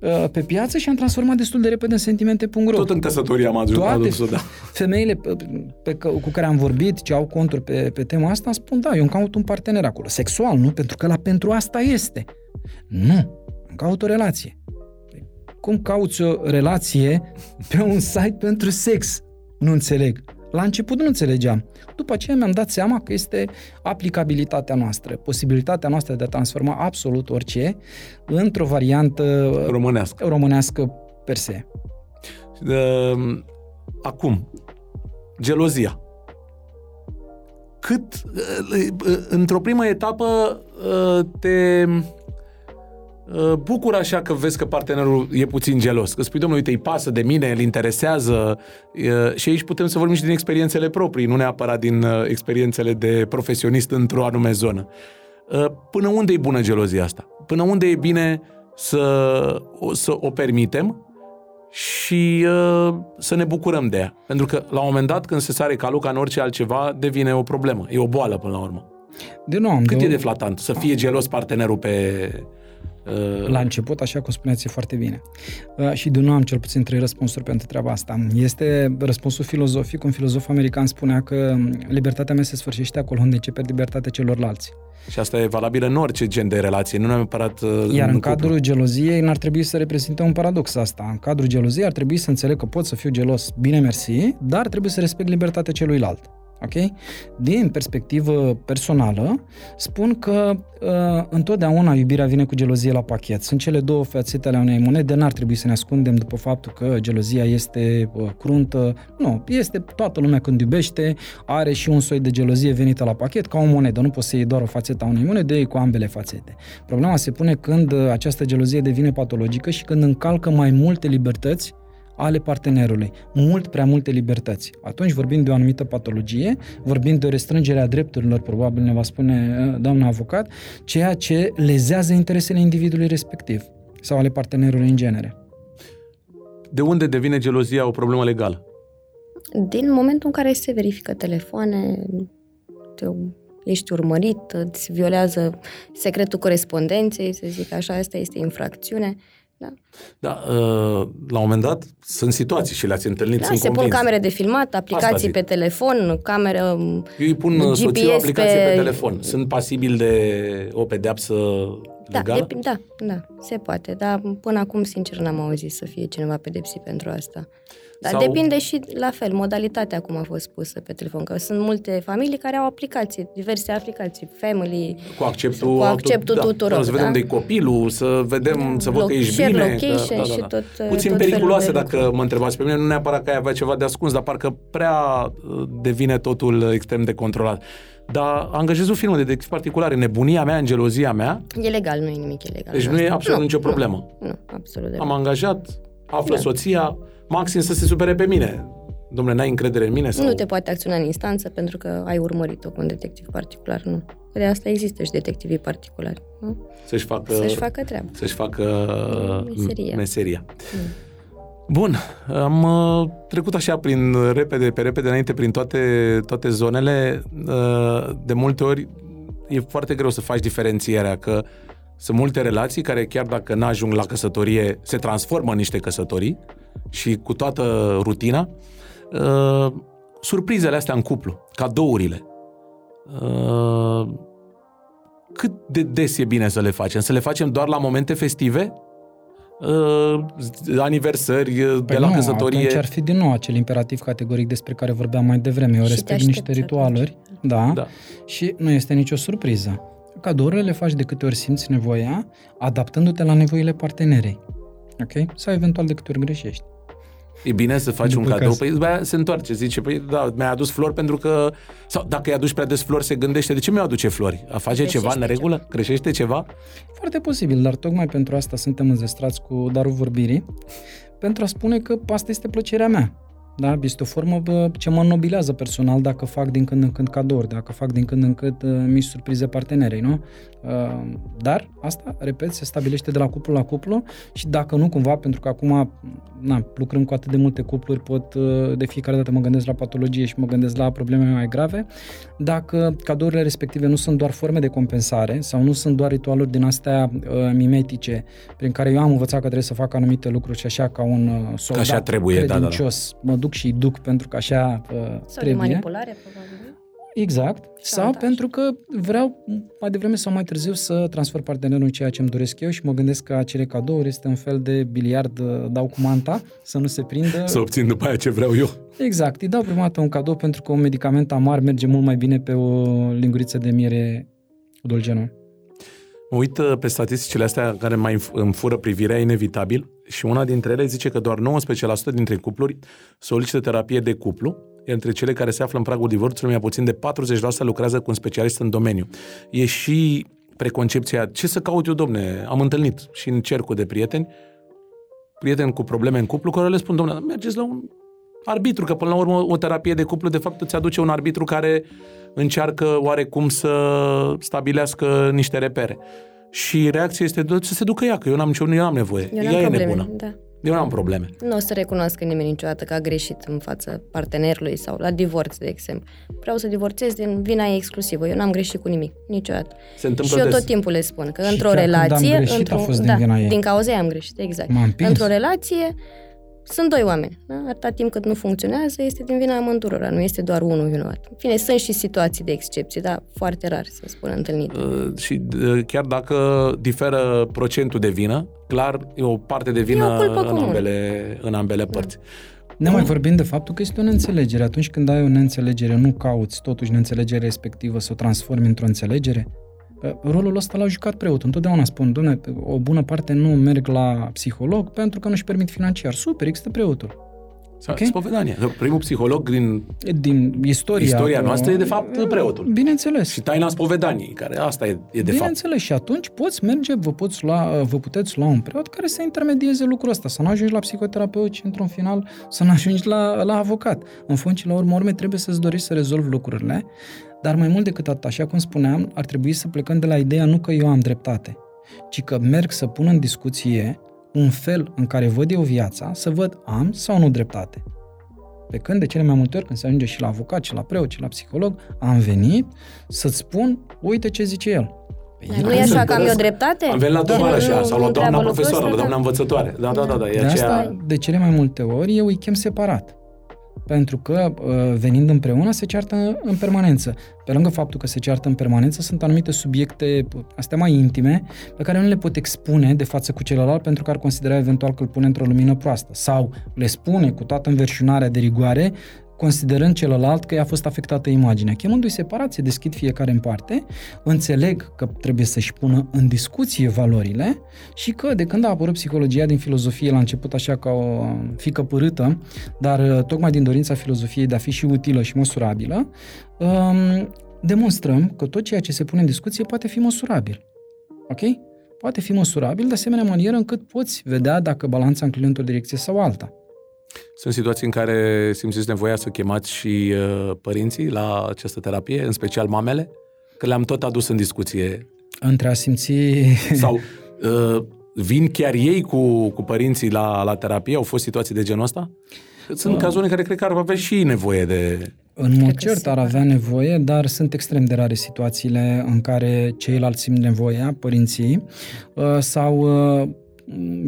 uh, pe piață și am transformat destul de repede în sentimente punct ro. Tot în căsătorie am adus, adus-o, da. Femeile pe, pe, cu care am vorbit, ce au conturi pe, pe tema asta, spun, da, eu îmi caut un partener acolo. Sexual, nu? Pentru că la pentru asta este. Nu. Îmi caut o relație. Cum cauți o relație pe un site pentru sex? Nu înțeleg. La început nu înțelegeam. După aceea mi-am dat seama că este aplicabilitatea noastră, posibilitatea noastră de a transforma absolut orice într-o variantă românească, românească per se. Acum, gelozia. Cât, într-o primă etapă, te... bucur așa că vezi că partenerul e puțin gelos, că spui, domnule, uite, îi pasă de mine, îl interesează, și aici putem să vorbim și din experiențele proprii, nu neapărat din experiențele de profesionist într-o anume zonă. Până unde e bună gelozia asta? Până unde e bine să, să o permitem și să ne bucurăm de ea? Pentru că la un moment dat, când se sare caluca în orice altceva, devine o problemă, e o boală până la urmă. De nu am Cât de... e de flatant să fie gelos partenerul pe... Uh... La început, așa cum spuneați, e foarte bine. Uh, și de nu am cel puțin trei răspunsuri pentru treaba asta. Este răspunsul filozofic. Un filozof american spunea că libertatea mea se sfârșește acolo unde începe libertatea celorlalți. Și asta e valabil în orice gen de relație, nu neapărat uh, în Iar în cuplu. Cadrul geloziei n-ar trebui să reprezinte un paradox asta. În cadrul geloziei ar trebui să înțeleg că pot să fiu gelos, bine mersi, dar trebuie să respect libertatea celuilalt. Okay? Din perspectivă personală, spun că uh, întotdeauna iubirea vine cu gelozie la pachet. Sunt cele două fațete ale unei monede, n-ar trebui să ne ascundem după faptul că gelozia este uh, cruntă. Nu, este toată lumea când iubește, are și un soi de gelozie venită la pachet ca o monedă. Nu poți să iei doar o fațetă a unei monede, cu ambele fațete. Problema se pune când această gelozie devine patologică și când încalcă mai multe libertăți ale partenerului, mult prea multe libertăți. Atunci vorbim de o anumită patologie, vorbim de o restrângere a drepturilor, probabil ne va spune doamna avocat, ceea ce lezează interesele individului respectiv sau ale partenerului în genere. De unde devine gelozia o problemă legală? Din momentul în care se verifică telefoane, te... ești urmărit, îți violează secretul corespondenței, să zic așa, asta este infracțiune. Da. Da, la un moment dat sunt situații și le-ați întâlnit, da, sunt se convins. Pun camere de filmat, aplicații pe telefon, cameră, Eu îi pun G P S soțiu aplicație pe... pe telefon. Sunt pasibil de o pedeapsă da, legală? De, da, da, se poate, dar până acum sincer n-am auzit să fie cineva pedepsit pentru asta. Dar Sau... depinde și la fel, modalitatea cum a fost pusă pe telefon, că sunt multe familii care au aplicații, diverse aplicații, family, cu acceptul, cu acceptul da, tuturor. Da, să vedem da? de copilul, să vedem, da, să văd că ești bine. Da, da, da, și da. Tot, Puțin tot periculoase, dacă mă întrebați pe mine, nu neapărat că ai avea ceva de ascuns, dar parcă prea devine totul extrem de controlat. Dar angajez un film de detectiv particular, în nebunia mea, în gelozia mea. E legal, nu e nimic ilegal. Deci nu e absolut nu, nicio problemă. Nu, nu absolut. Am angajat, află da. soția, maxim să se supere pe mine. Dom'le, n-ai încredere în mine? Sau... Nu te poate acționa în instanță pentru că ai urmărit-o cu un detectiv particular, nu. De asta există și detectivii particulari. Nu? Să-și facă... Să-și facă treaba. Să-și facă meseria. meseria. Bun, am trecut așa prin repede, pe repede înainte, prin toate, toate zonele. De multe ori e foarte greu să faci diferențierea, că sunt multe relații care chiar dacă n-ajung la căsătorie, se transformă în niște căsătorii și cu toată rutina. Uh, surprizele astea în cuplu, cadourile, uh, cât de des e bine să le facem? Să le facem doar la momente festive? Uh, aniversări, păi de la nu, căsătorie. Atunci ar fi din nou acel imperativ categoric despre care vorbeam mai devreme. Eu și respect niște ritualuri, da, da, și nu este nicio surpriză. Cadourile le faci de câte ori simți nevoia, adaptându-te la nevoile partenerei. Ok? Sau eventual de câte ori greșești. E bine să faci După un cadou, păi se întoarce, zice, păi da, mi-a adus flori pentru că... Sau dacă i-aduci prea des flori, se gândește, de ce mi-o aduce flori? A face Creșește ceva în regulă? Ceva. Creșește ceva? Foarte posibil, dar tocmai pentru asta suntem înzestrați cu darul vorbirii, pentru a spune că asta este plăcerea mea. Da? Este o formă ce mă înnobilează personal dacă fac din când în când cadouri, dacă fac din când în când uh, mici surprize partenerei, nu? Uh, dar asta, repet, se stabilește de la cuplu la cuplu și dacă nu cumva, pentru că acum na, lucrăm cu atât de multe cupluri, pot uh, de fiecare dată mă gândesc la patologie și mă gândesc la probleme mai grave, dacă cadourile respective nu sunt doar forme de compensare sau nu sunt doar ritualuri din astea uh, mimetice prin care eu am învățat că trebuie să fac anumite lucruri și așa ca un uh, soldat așa trebuie, credincios, da, da, da. Mă duc și îi duc pentru că așa uh, trebuie. Sau de manipulare, probabil. Exact. Sau, sau pentru că vreau mai devreme sau mai târziu să transfer partenerul în ceea ce îmi doresc eu și mă gândesc că acele cadouri este un fel de biliard, dau cu manta, să nu se prindă. Să obțin după aia ce vreau eu. Exact. Îi dau prima dată un cadou pentru că un medicament amar merge mult mai bine pe o linguriță de miere cu dolgenul. Mă uit pe statisticile astea care mai îmi fură privirea, inevitabil, și una dintre ele zice că doar nouăsprezece la sută dintre cupluri solicită terapie de cuplu, iar între cele care se află în pragul divorțului, mai puțin de patruzeci la sută lucrează cu un specialist în domeniu. E și preconcepția, ce să caut eu, domne? Am întâlnit și în cercul de prieteni, prieteni cu probleme în cuplu, care le spun, domne, mergeți la un arbitru, că până la urmă o terapie de cuplu, de fapt, îți aduce un arbitru care încearcă oarecum să stabilească niște repere. Și reacția este să se ducă ea, că eu n-am, eu n-am nevoie. Eu n-am ea probleme, e nebună. Da. Eu nu am probleme. Nu o să recunoască nimeni niciodată că a greșit în fața partenerului sau la divorț, de exemplu. Vreau să divorțez din vina ei exclusivă. Eu n-am greșit cu nimic, niciodată. Se întâmplă și eu des. Tot timpul le spun că și într-o relație... într-o, din, da, din cauza ei am greșit, exact. Într-o relație sunt doi oameni. Da? Atâta timp cât nu funcționează, este din vina amândurora, nu este doar unul vinovat. În fine, sunt și situații de excepție, dar foarte rar să spun întâlnit. Uh, și uh, chiar dacă diferă procentul de vină, clar e o parte de vină în ambele, în ambele părți. Da. Ne mai vorbim de faptul că este o neînțelegere. Atunci când ai o neînțelegere, nu cauți totuși neînțelegerea respectivă să o transformi într-o înțelegere? Rolul ăsta l-a jucat preotul. Întotdeauna spun, doamne, o bună parte nu merg la psiholog pentru că nu-și permit financiar. Super, există preotul. Okay? Spovedania. Primul psiholog din, din istoria, istoria noastră e de fapt preotul. Bineînțeles. Și taina spovedaniei, care asta e, e de bineînțeles. fapt. Bineînțeles. Și atunci poți merge, vă, poți lua, vă puteți lua un preot care să intermedieze lucrul ăsta, să nu ajungi la psihoterapeut și într-un final să nu ajungi la, la avocat. În fond și la urmă urme trebuie să-ți dorești să rezolvi lucrurile. Dar mai mult decât atât, așa cum spuneam, ar trebui să plecăm de la ideea nu că eu am dreptate, ci că merg să pun în discuție un fel în care văd eu viața, să văd am sau nu dreptate. Pe când de cele mai multe ori, când se ajunge și la avocat, și la preot, și la psiholog, am venit să-ți spun, uite ce zice el. Nu e așa că am eu dreptate? Am venit la doamna și sau la doamna profesoară, la doamna învățătoare. Da, da, da, da. De asta, de cele mai multe ori, eu îi chem separat. Pentru că venind împreună se ceartă în permanență. Pe lângă faptul că se ceartă în permanență, sunt anumite subiecte, astea mai intime, pe care nu le pot expune de față cu celălalt pentru că ar considera eventual că îl pune într-o lumină proastă. Sau le spune cu toată înverșunarea de rigoare, considerând celălalt că i-a fost afectată imaginea. Chemându-i separat, se deschid fiecare în parte, înțeleg că trebuie să-și pună în discuție valorile și că de când a apărut psihologia din filozofie, la început așa ca o fică părâtă, dar tocmai din dorința filozofiei de a fi și utilă și măsurabilă, demonstrăm că tot ceea ce se pune în discuție poate fi măsurabil. Ok? Poate fi măsurabil de asemenea manieră încât poți vedea dacă balanța înclină într-o direcție sau alta. Sunt situații în care simțiți nevoia să chemați și uh, părinții la această terapie, în special mamele, că le-am tot adus în discuție. Între a simți... Sau uh, vin chiar ei cu, cu părinții la, la terapie? Au fost situații de genul ăsta? Sunt uh. cazuri în care cred că ar avea și nevoie de... În mod cert ar avea nevoie, dar sunt extrem de rare situațiile în care ceilalți simt nevoia, părinții, uh, sau... Uh,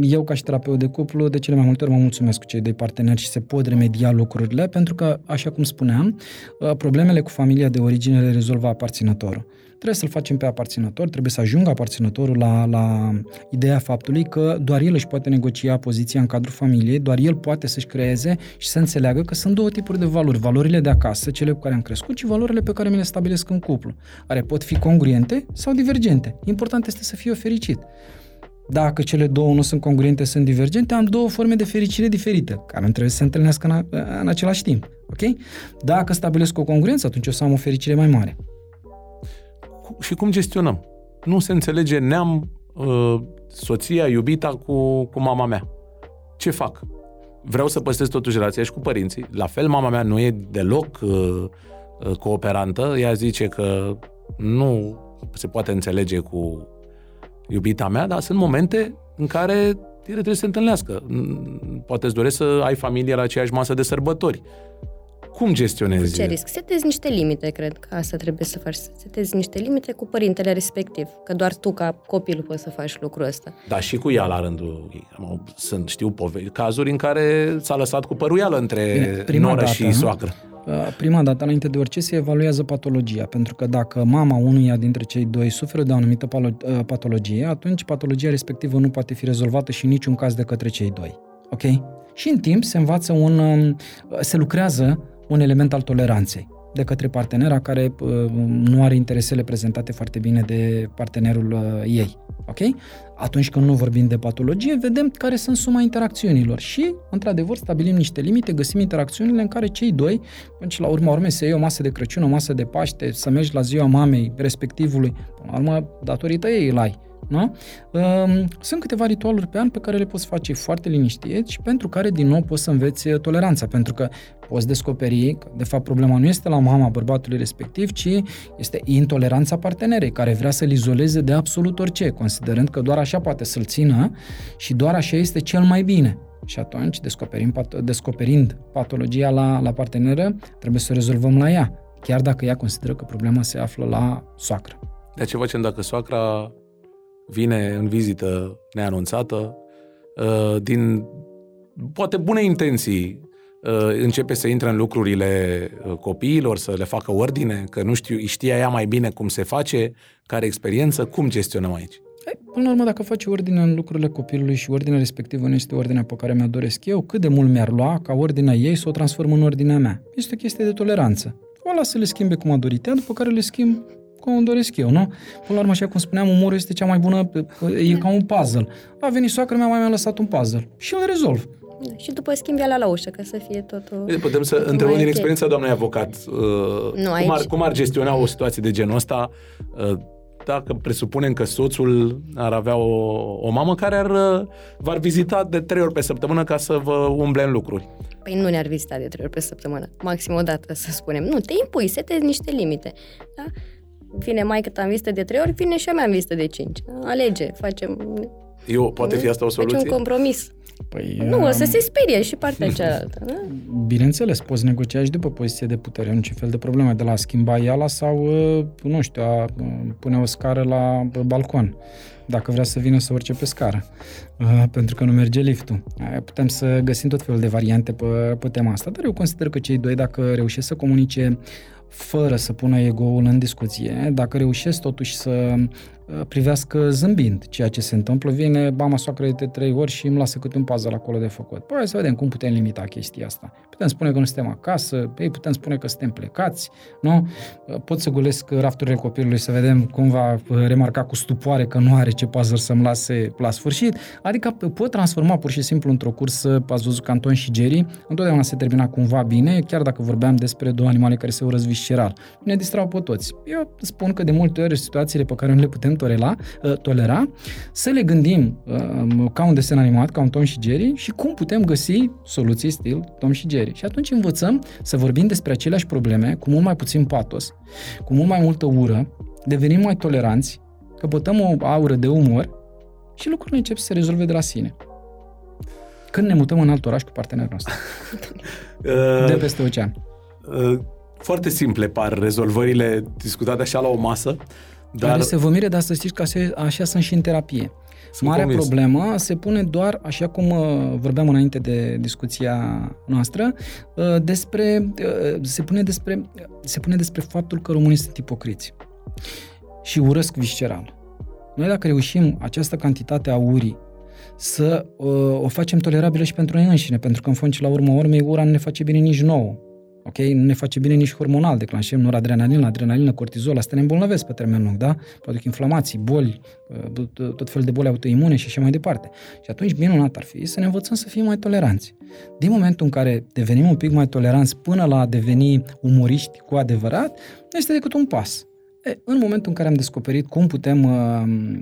eu ca și terapeut de cuplu, de cele mai multe ori mă mulțumesc cu cei doi parteneri și se pot remedia lucrurile, pentru că, așa cum spuneam, problemele cu familia de origine le rezolvă aparținătorul. Trebuie să-l facem pe aparținător, trebuie să ajungă aparținătorul la, la ideea faptului că doar el își poate negocia poziția în cadrul familiei, doar el poate să-și creeze și să înțeleagă că sunt două tipuri de valori, valorile de acasă, cele cu care am crescut, și valorile pe care mi le stabilesc în cuplu, care pot fi congruente sau divergente. Important este să fiu fericit. Dacă cele două nu sunt congruente, sunt divergente, am două forme de fericire diferite, care nu trebuie să se întâlnească în, a, în același timp. Okay? Dacă stabilesc o congruență, atunci o să am o fericire mai mare. Și cum gestionăm? Nu se înțelege neam, soția, iubita cu, cu mama mea. Ce fac? Vreau să păstrez totuși relația și cu părinții. La fel, mama mea nu e deloc cooperantă. Ea zice că nu se poate înțelege cu iubita mea, dar sunt momente în care ele trebuie să se întâlnească. Poate îți dorești să ai familie la aceeași masă de sărbători. Cum gestionezi? Ce risc? Setezi niște limite, cred că asta trebuie să faci. Setezi niște limite cu părintele respectiv, că doar tu ca copil poți să faci lucrul ăsta. Dar și cu ea la rândul ei. Sunt, știu, pove- cazuri în care s-a lăsat cu păruială între Bine, prima noră dată, și soacră. Prima dată, înainte de orice, se evaluează patologia, pentru că dacă mama unuia dintre cei doi suferă de o anumită patologie, atunci patologia respectivă nu poate fi rezolvată și în niciun caz de către cei doi. Ok? Și în timp se învață un... se lucrează un element al toleranței de către partenera care nu are interesele prezentate foarte bine de partenerul ei. Ok? Atunci când nu vorbim de patologie, vedem care sunt suma interacțiunilor și, într-adevăr, stabilim niște limite, găsim interacțiunile în care cei doi, până la urma urmei, să iei o masă de Crăciun, o masă de Paște, să mergi la ziua mamei respectivului, până la urmă, datorită ei îl ai. Nu? Sunt câteva ritualuri pe an pe care le poți face foarte liniștit și pentru care, din nou, poți să înveți toleranța, pentru că poți descoperi că, de fapt, problema nu este la mama bărbatului respectiv, ci este intoleranța partenerei, care vrea să-l izoleze de absolut orice, considerând că doar așa poate să-l țină și doar așa este cel mai bine. Și atunci, descoperind patologia la, la parteneră, trebuie să o rezolvăm la ea, chiar dacă ea consideră că problema se află la soacră. De ce facem dacă soacra vine în vizită neanunțată, din poate bune intenții, începe să intre în lucrurile copiilor, să le facă ordine, că nu știu, știa ea mai bine cum se face, care experiență, cum gestionăm aici? Până la urmă, dacă faci ordine în lucrurile copilului și ordinea respectivă nu este ordinea pe care mi-o doresc eu, cât de mult mi-ar lua ca ordinea ei să o transform în ordinea mea? Este o chestie de toleranță. O las să le schimbe cum a dorit ea, după care le schimb cum îmi doresc eu, nu? Până la urmă, așa cum spuneam, umorul este cea mai bună, e ca un puzzle. A venit soacra mea, mai mi-a lăsat un puzzle și îl rezolv. Și după schimbi ala la ușă, ca să fie totul... Putem să întrebăm din experiența doamnei avocat. Nu, cum, ar, cum ar gestiona o situație de genul ăsta dacă presupunem că soțul ar avea o, o mamă care ar, v-ar vizita de trei ori pe săptămână ca să vă umble în lucruri? Păi nu ne-ar vizita de trei ori pe săptămână, maxim o dată, să spunem. Nu, te impui, setezi niște limite, da? Vine maică ta în vizită de trei ori, vine și a mea în vizită de cinci. Alege, facem... Eu, poate fi asta o soluție? Facem un compromis. Păi, nu, o să se sperie și partea cealaltă. Da? Bineînțeles, poți negocia și după poziție de putere, niciun fel de probleme, de la schimba iala sau, nu știu, a pune o scară la balcon, dacă vrea să vină să urce pe scară, pentru că nu merge liftul. Putem să găsim tot felul de variante pe, pe tema asta, dar eu consider că cei doi, dacă reușesc să comunice fără să pună ego-ul în discuție, dacă reușesc totuși să privească zâmbind ceea ce se întâmplă, vine mama soacră de trei ori și îmi lasă câte un puzzle acolo de făcut. Păi să vedem cum putem limita chestia asta. Putem spune că nu suntem acasă, ei putem spune că suntem plecați, nu? Pot să gulesc rafturile copilului să vedem cum va remarca cu stupoare că nu are ce puzzle să-mi lase la sfârșit. Adică pot transforma pur și simplu într-o cursă, ați văzut că Anton și Jerry, întotdeauna se termina cumva bine, chiar dacă vorbeam despre două animale care se urăsc visceral. Ne distrau pe toți. Eu spun că de multe ori situațiile pe care nu le putem Torela, tolera, să le gândim uh, ca un desen animat, ca un Tom și Jerry și cum putem găsi soluții stil Tom și Jerry. Și atunci învățăm să vorbim despre aceleași probleme cu mult mai puțin patos, cu mult mai multă ură, devenim mai toleranți, căpătăm o aură de umor și lucrurile încep să se rezolve de la sine. Când ne mutăm în alt oraș cu partenerul nostru. De peste ocean. Foarte simple par rezolvările discutate așa la o masă. Dar... Care se vomire, dar să știți că așa sunt și în terapie. Sunt Marea convins. Problemă se pune doar, așa cum vorbeam înainte de discuția noastră, despre, se, pune despre, se pune despre faptul că românii sunt ipocriți și urăsc visceral. Noi dacă reușim această cantitate a urii să o facem tolerabilă și pentru noi înșine, pentru că în fond și la urmă urmei ura nu ne face bine nici nouă. Ok? Nu ne face bine nici hormonal, declanșăm noradrenalină, adrenalină, cortizol, asta ne îmbolnăvesc pe termen lung, da? Produc inflamații, boli, tot felul de boli autoimune și așa mai departe. Și atunci minunat ar fi să ne învățăm să fim mai toleranți. Din momentul în care devenim un pic mai toleranți până la a deveni umoriști cu adevărat, nu este decât un pas. E, în momentul în care am descoperit cum putem... Uh,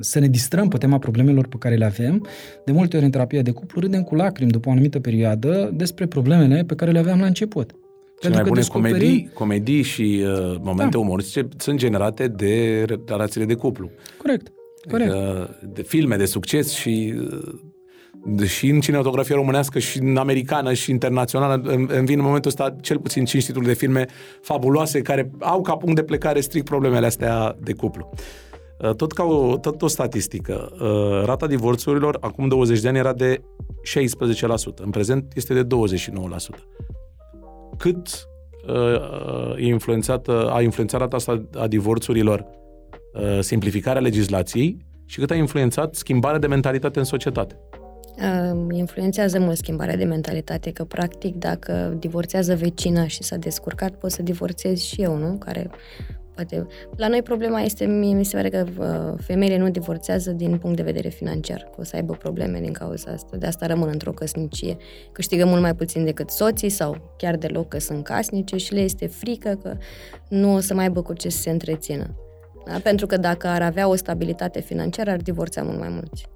să ne distrăm pe tema problemelor pe care le avem. De multe ori în terapia de cuplu râdem cu lacrimi după o anumită perioadă despre problemele pe care le aveam la început. Cele mai bune descoperim... comedii, comedii și uh, momente da. umoristice sunt generate de relațiile de cuplu. Corect. Corect. Adică, de filme de succes și și în cinematografia românească și în americană și internațională îmi vin în momentul ăsta cel puțin cinci titluri de filme fabuloase care au ca punct de plecare strict problemele astea de cuplu. Tot ca o, tot o statistică, rata divorțurilor acum douăzeci de ani era de șaisprezece la sută, în prezent este de douăzeci și nouă la sută. Cât e influențată, a influențat rata asta a divorțurilor simplificarea legislației și cât a influențat schimbarea de mentalitate în societate? Influențează mult schimbarea de mentalitate, că practic dacă divorțează vecina și s-a descurcat, pot să divorțez și eu, nu? Care... La noi problema este, mi se pare că femeile nu divorțează din punct de vedere financiar, că o să aibă probleme din cauza asta, de asta rămân într-o căsnicie, câștigă mult mai puțin decât soții sau chiar deloc că sunt casnice și le este frică că nu o să mai aibă cu ce să se întrețină, da? Pentru că dacă ar avea o stabilitate financiară ar divorța mult mai mulți,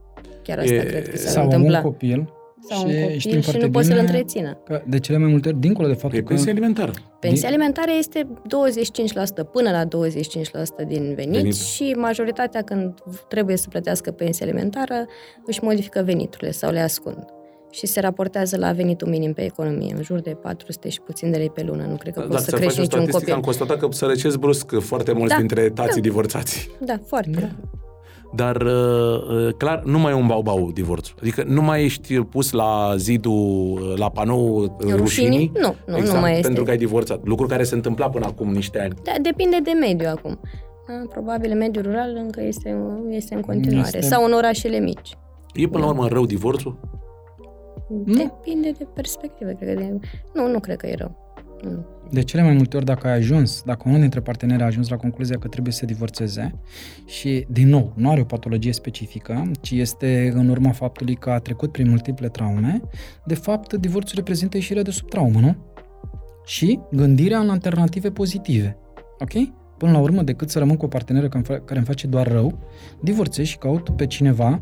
chiar asta e, cred că s-ar întâmpla. Sau un copil. Sau și, un copil și, și nu poți să-l întrețină. Că de cele mai multe ori, dincolo de faptul că... pensia alimentară. Pensia alimentară este douăzeci și cinci la sută, până la douăzeci și cinci la sută din venit, venit și majoritatea când trebuie să plătească pensia alimentară își modifică veniturile sau le ascund. și se raportează la venitul minim pe economie, în jur de patru sute și puțin de lei pe lună. Nu cred că poți să crești niciun copil. Am constatat că sărăcesc brusc foarte mulți da, dintre tații da, divorțați. Da, foarte. Da. Dar, clar, nu mai e un bau-bau divorțul. Adică nu mai ești pus la zidul, la panou rușinii. rușinii? Nu, nu, exact, nu mai este. Pentru că ai divorțat. Lucru care se întâmpla până acum niște ani. Da, depinde de mediu acum. Probabil mediul rural încă este, este în continuare. Este... Sau în orașele mici. E până la urmă rău divorțul? Depinde de perspective. Cred că de... Nu, nu cred că e rău. Nu. De cele mai multe ori, dacă ai ajuns, dacă unul dintre parteneri a ajuns la concluzia că trebuie să se divorțeze și, din nou, nu are o patologie specifică, ci este în urma faptului că a trecut prin multiple traume, de fapt, divorțul reprezintă ieșirea de sub traumă, nu? Și gândirea în alternative pozitive. Ok? Până la urmă, decât să rămân cu o parteneră care îmi face doar rău, divorțez și caut pe cineva.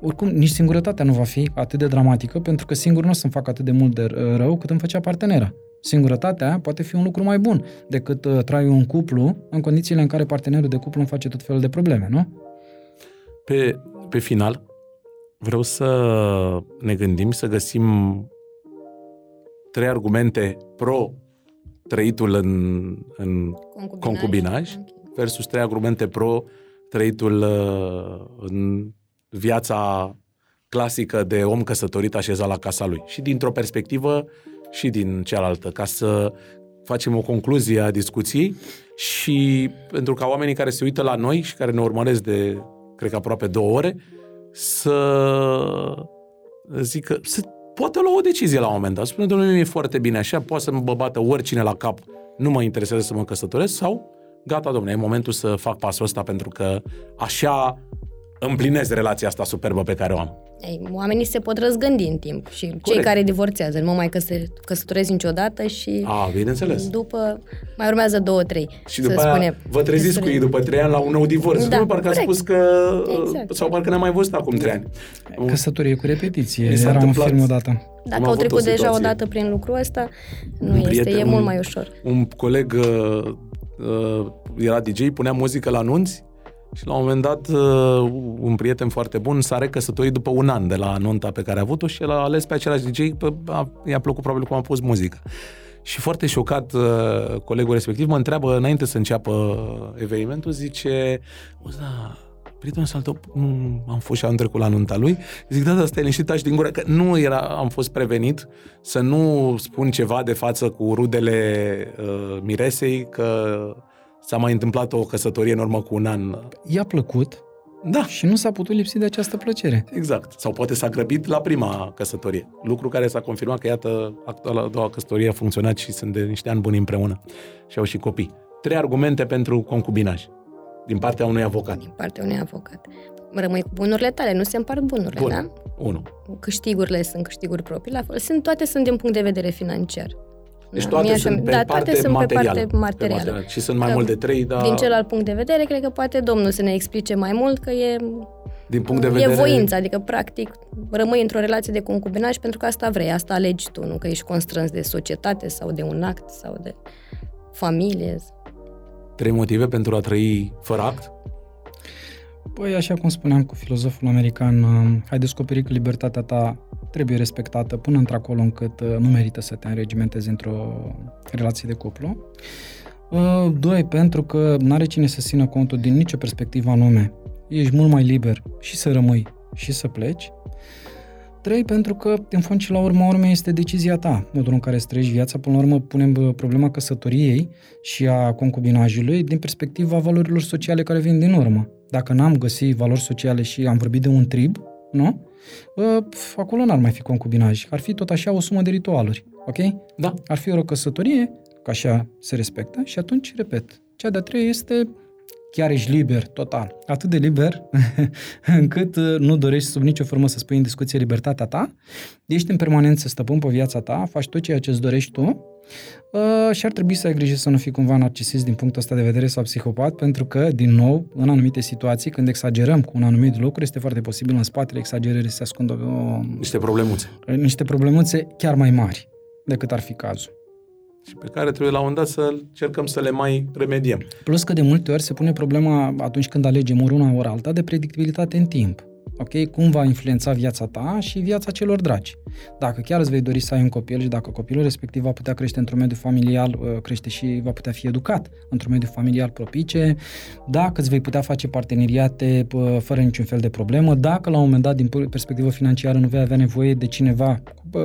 Oricum, nici singurătatea nu va fi atât de dramatică, pentru că singur nu o să-mi fac atât de mult de rău cât îmi făcea partenera. Singurătatea poate fi un lucru mai bun decât uh, traiul în cuplu, în condițiile în care partenerul de cuplu îmi face tot felul de probleme, nu? Pe, pe final, vreau să ne gândim, să găsim trei argumente pro trăitul în, în concubinaj, concubinaj versus trei argumente pro trăitul uh, în viața clasică de om căsătorit așezat la casa lui. Și dintr-o perspectivă și din cealaltă, ca să facem o concluzie a discuției și pentru ca oamenii care se uită la noi și care ne urmăresc de, cred că aproape două ore, să zică, să poată lua o decizie la un moment dat. Spune, domnule, mi-e foarte bine așa, poate să mă băbată oricine la cap, nu mă interesează să mă căsătoresc sau gata, domnule, e momentul să fac pasul ăsta pentru că așa împlinesc relația asta superbă pe care o am. Ei, oamenii se pot răzgândi în timp și Corect. Cei care divorțează, nu mă mai căsă, căsătoresc niciodată și A, bineînțeles. După mai urmează două, trei. Și după să spunem, vă treziți cu ei după trei ani la un nou divorț. Da, nu, parcă corect. A spus că... Exact. Sau parcă n-am mai văzut acum trei ani. Căsătorie cu repetiție. Mi s-a Era întâmplat. Un film odată. Dacă au trecut o deja odată prin lucrul ăsta, nu este, prieten, e mult mai ușor. Un, un coleg uh, uh, era D J, punea muzică la anunți. Și la un moment dat, un prieten foarte bun s-a recăsătorit după un an de la nunta pe care a avut-o și el a ales pe același D J, i-a plăcut probabil cum a pus muzica. Și foarte șocat, colegul respectiv mă întreabă, înainte să înceapă evenimentul, zice, o, da, prietenul s-a întâmplat, am fost și am trecut la nunta lui. Zic, da, da, stai liniștit, taci din gură, că nu era, am fost prevenit să nu spun ceva de față cu rudele uh, miresei, că... S-a mai întâmplat o căsătorie în urmă cu un an. I-a plăcut, da, și nu s-a putut lipsi de această plăcere. Exact. Sau poate s-a grăbit la prima căsătorie. Lucru care s-a confirmat că, iată, actuala doua căsătorie a funcționat și sunt de niște ani buni împreună. Și au și copii. Trei argumente pentru concubinaj. Din partea unui avocat. Din partea unui avocat. Rămâi cu bunurile tale, nu se împart bunurile, Bun. Da? Unu. Câștigurile sunt câștiguri proprii. La fel. Sunt, toate sunt din punct de vedere financiar. Deci toate Mie sunt, pe, da, parte toate sunt pe parte materială. Și sunt mai că, mult de trei, dar... Din celălalt punct de vedere, cred că poate domnul să ne explice mai mult că e, din punct de vedere... e voință, adică practic rămâi într-o relație de concubinaj pentru că asta vrei, asta alegi tu, nu că ești constrâns de societate sau de un act sau de familie. Trei motive pentru a trăi fără act? Păi, așa cum spuneam cu filozoful american, ai descoperit că libertatea ta trebuie respectată până într-acolo încât nu merită să te înregimentezi într-o relație de cuplu. Doi, pentru că n-are cine să țină contul din nicio perspectivă anume. Ești mult mai liber și să rămâi și să pleci. Trei, pentru că, în fond și la urma urmei, este decizia ta, modul în care îți trăiești viața. Până la urmă, punem problema căsătoriei și a concubinajului din perspectiva valorilor sociale care vin din urmă. Dacă n-am găsit valori sociale și am vorbit de un trib, nu? Acolo n-ar mai fi concubinaj. Ar fi tot așa o sumă de ritualuri, ok? Da. Ar fi o căsătorie, că așa se respectă, și atunci, repet, cea de-a treia este chiar ești liber, total. Atât de liber, încât nu dorești sub nicio formă să spui în discuție libertatea ta, ești în permanență stăpân pe viața ta, faci tot ceea ce îți dorești tu, Uh, și ar trebui să ai grijă să nu fii cumva narcisist din punctul ăsta de vedere sau psihopat, pentru că, din nou, în anumite situații, când exagerăm cu un anumit lucru, este foarte posibil în spatele exagerării să se ascundă o... niște problemuțe. Niște problemuțe chiar mai mari decât ar fi cazul. Și pe care trebuie la un dat să cercăm să le mai remediem. Plus că de multe ori se pune problema atunci când alegem ori una ori alta de predictibilitate în timp. ok? Cum va influența viața ta și viața celor dragi. Dacă chiar îți vei dori să ai un copil și dacă copilul respectiv va putea crește într-un mediu familial, crește și va putea fi educat într-un mediu familial propice, dacă îți vei putea face parteneriate fără niciun fel de problemă, dacă la un moment dat, din perspectivă financiară, nu vei avea nevoie de cineva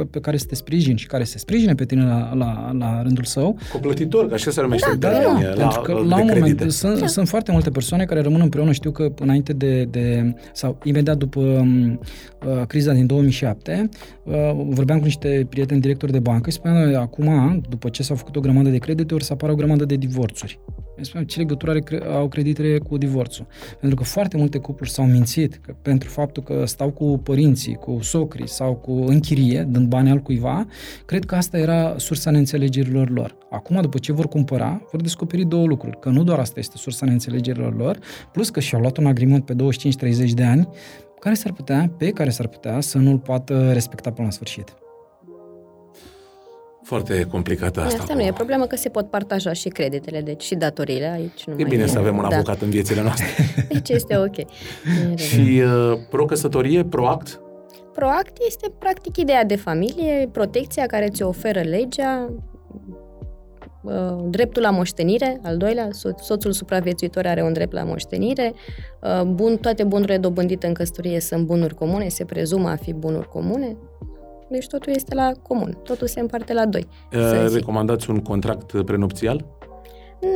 pe care să te sprijini și care se sprijine pe tine la, la, la rândul său. Cu plătitor, că așa se numește. Da, da, da, pentru că la un moment sunt, sunt foarte multe persoane care rămân împreună, știu că înainte de, de sau imediat după uh, criza din două mii șapte, uh, vorbeam cu niște prieteni directori de bancă și spuneam, acum, după ce s-au făcut o grămadă de credite, ori să apară o grămadă de divorțuri. Spuneam, ce legătură are, au creditele cu divorțul? Pentru că foarte multe cupluri s-au mințit că pentru faptul că stau cu părinții, cu socrii sau cu închirie, dând bani al cuiva, cred că asta era sursa neînțelegerilor lor. Acum, după ce vor cumpăra, vor descoperi două lucruri, că nu doar asta este sursa neînțelegerilor lor, plus că și-au luat un agreement pe douăzeci și cinci treizeci de ani, care s-ar putea, pe care s-ar putea să nu-l poată respecta până la sfârșit. Foarte complicată asta. Asta nu e problemă, că se pot partaja și creditele, deci și datoriile aici. Nu e mai bine e, să avem un avocat da. în viețile noastre. Deci este ok. Și uh, pro-căsătorie, pro-act? Pro-act este practic ideea de familie, protecția care ți-o oferă legea, dreptul la moștenire, al doilea, soțul supraviețuitor are un drept la moștenire, bun, toate bunurile dobândite în căsătorie sunt bunuri comune, se prezumă a fi bunuri comune, deci totul este la comun, totul se împarte la doi. Recomandați un contract prenupțial?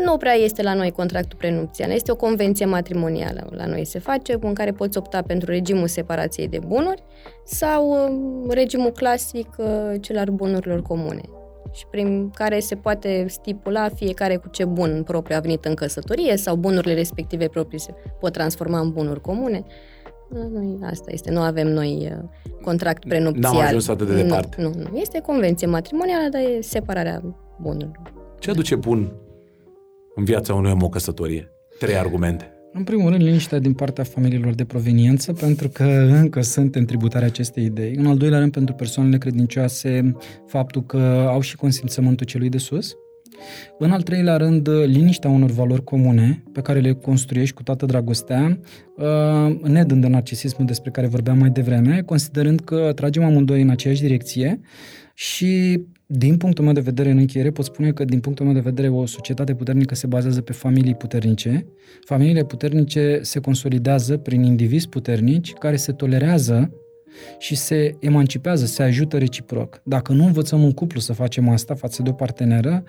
Nu prea este la noi contractul prenupțial, este o convenție matrimonială la noi se face, în care poți opta pentru regimul separației de bunuri sau regimul clasic cel al bunurilor comune, și prin care se poate stipula fiecare cu ce bun propriu a venit în căsătorie sau bunurile respective proprii se pot transforma în bunuri comune. Noi, asta este, nu avem noi contract prenupțial. N-am ajuns atât de nu, departe. Nu, nu, este convenție matrimonială, dar e separarea bunurilor. Ce aduce bun în viața unui om o căsătorie? Trei argumente. În primul rând, liniștea din partea familiilor de proveniență, pentru că încă sunt în tributarea acestei idei. În al doilea rând, pentru persoanele credincioase, faptul că au și consimțământul celui de sus. În al treilea rând, liniștea unor valori comune pe care le construiești cu toată dragostea, nedând în narcisismul despre care vorbeam mai devreme, considerând că tragem amândoi în aceeași direcție și, din punctul meu de vedere, în încheiere, pot spune că, din punctul meu de vedere, o societate puternică se bazează pe familii puternice. Familiile puternice se consolidează prin indivizi puternici care se tolerează și se emancipează, se ajută reciproc. Dacă nu învățăm un cuplu să facem asta față de o parteneră,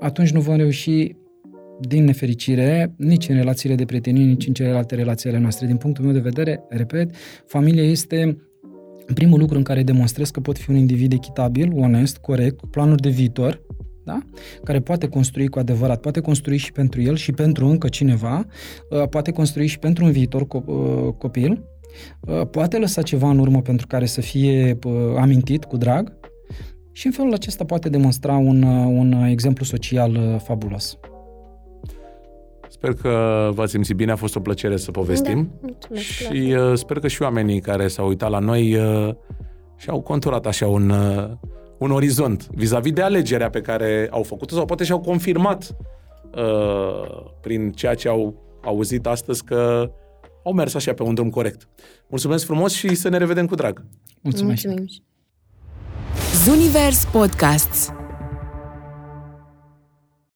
atunci nu vom reuși, din nefericire, nici în relațiile de prietenie, nici în celelalte relații ale noastre. Din punctul meu de vedere, repet, familia este primul lucru în care demonstrez că pot fi un individ echitabil, onest, corect, cu planuri de viitor, da? Care poate construi cu adevărat, poate construi și pentru el și pentru încă cineva, poate construi și pentru un viitor copil, poate lăsa ceva în urmă pentru care să fie amintit cu drag și în felul acesta poate demonstra un, un exemplu social fabulos. Sper că v-ați simțit bine, a fost o plăcere să povestim da, și uh, sper că și oamenii care s-au uitat la noi uh, și-au conturat așa un, uh, un orizont vis-a-vis de alegerea pe care au făcut-o sau poate și-au confirmat uh, prin ceea ce au auzit astăzi că au mers așa pe un drum corect. Mulțumesc frumos și să ne revedem cu drag! Mulțumesc! Mulțumesc. Univers Podcasts.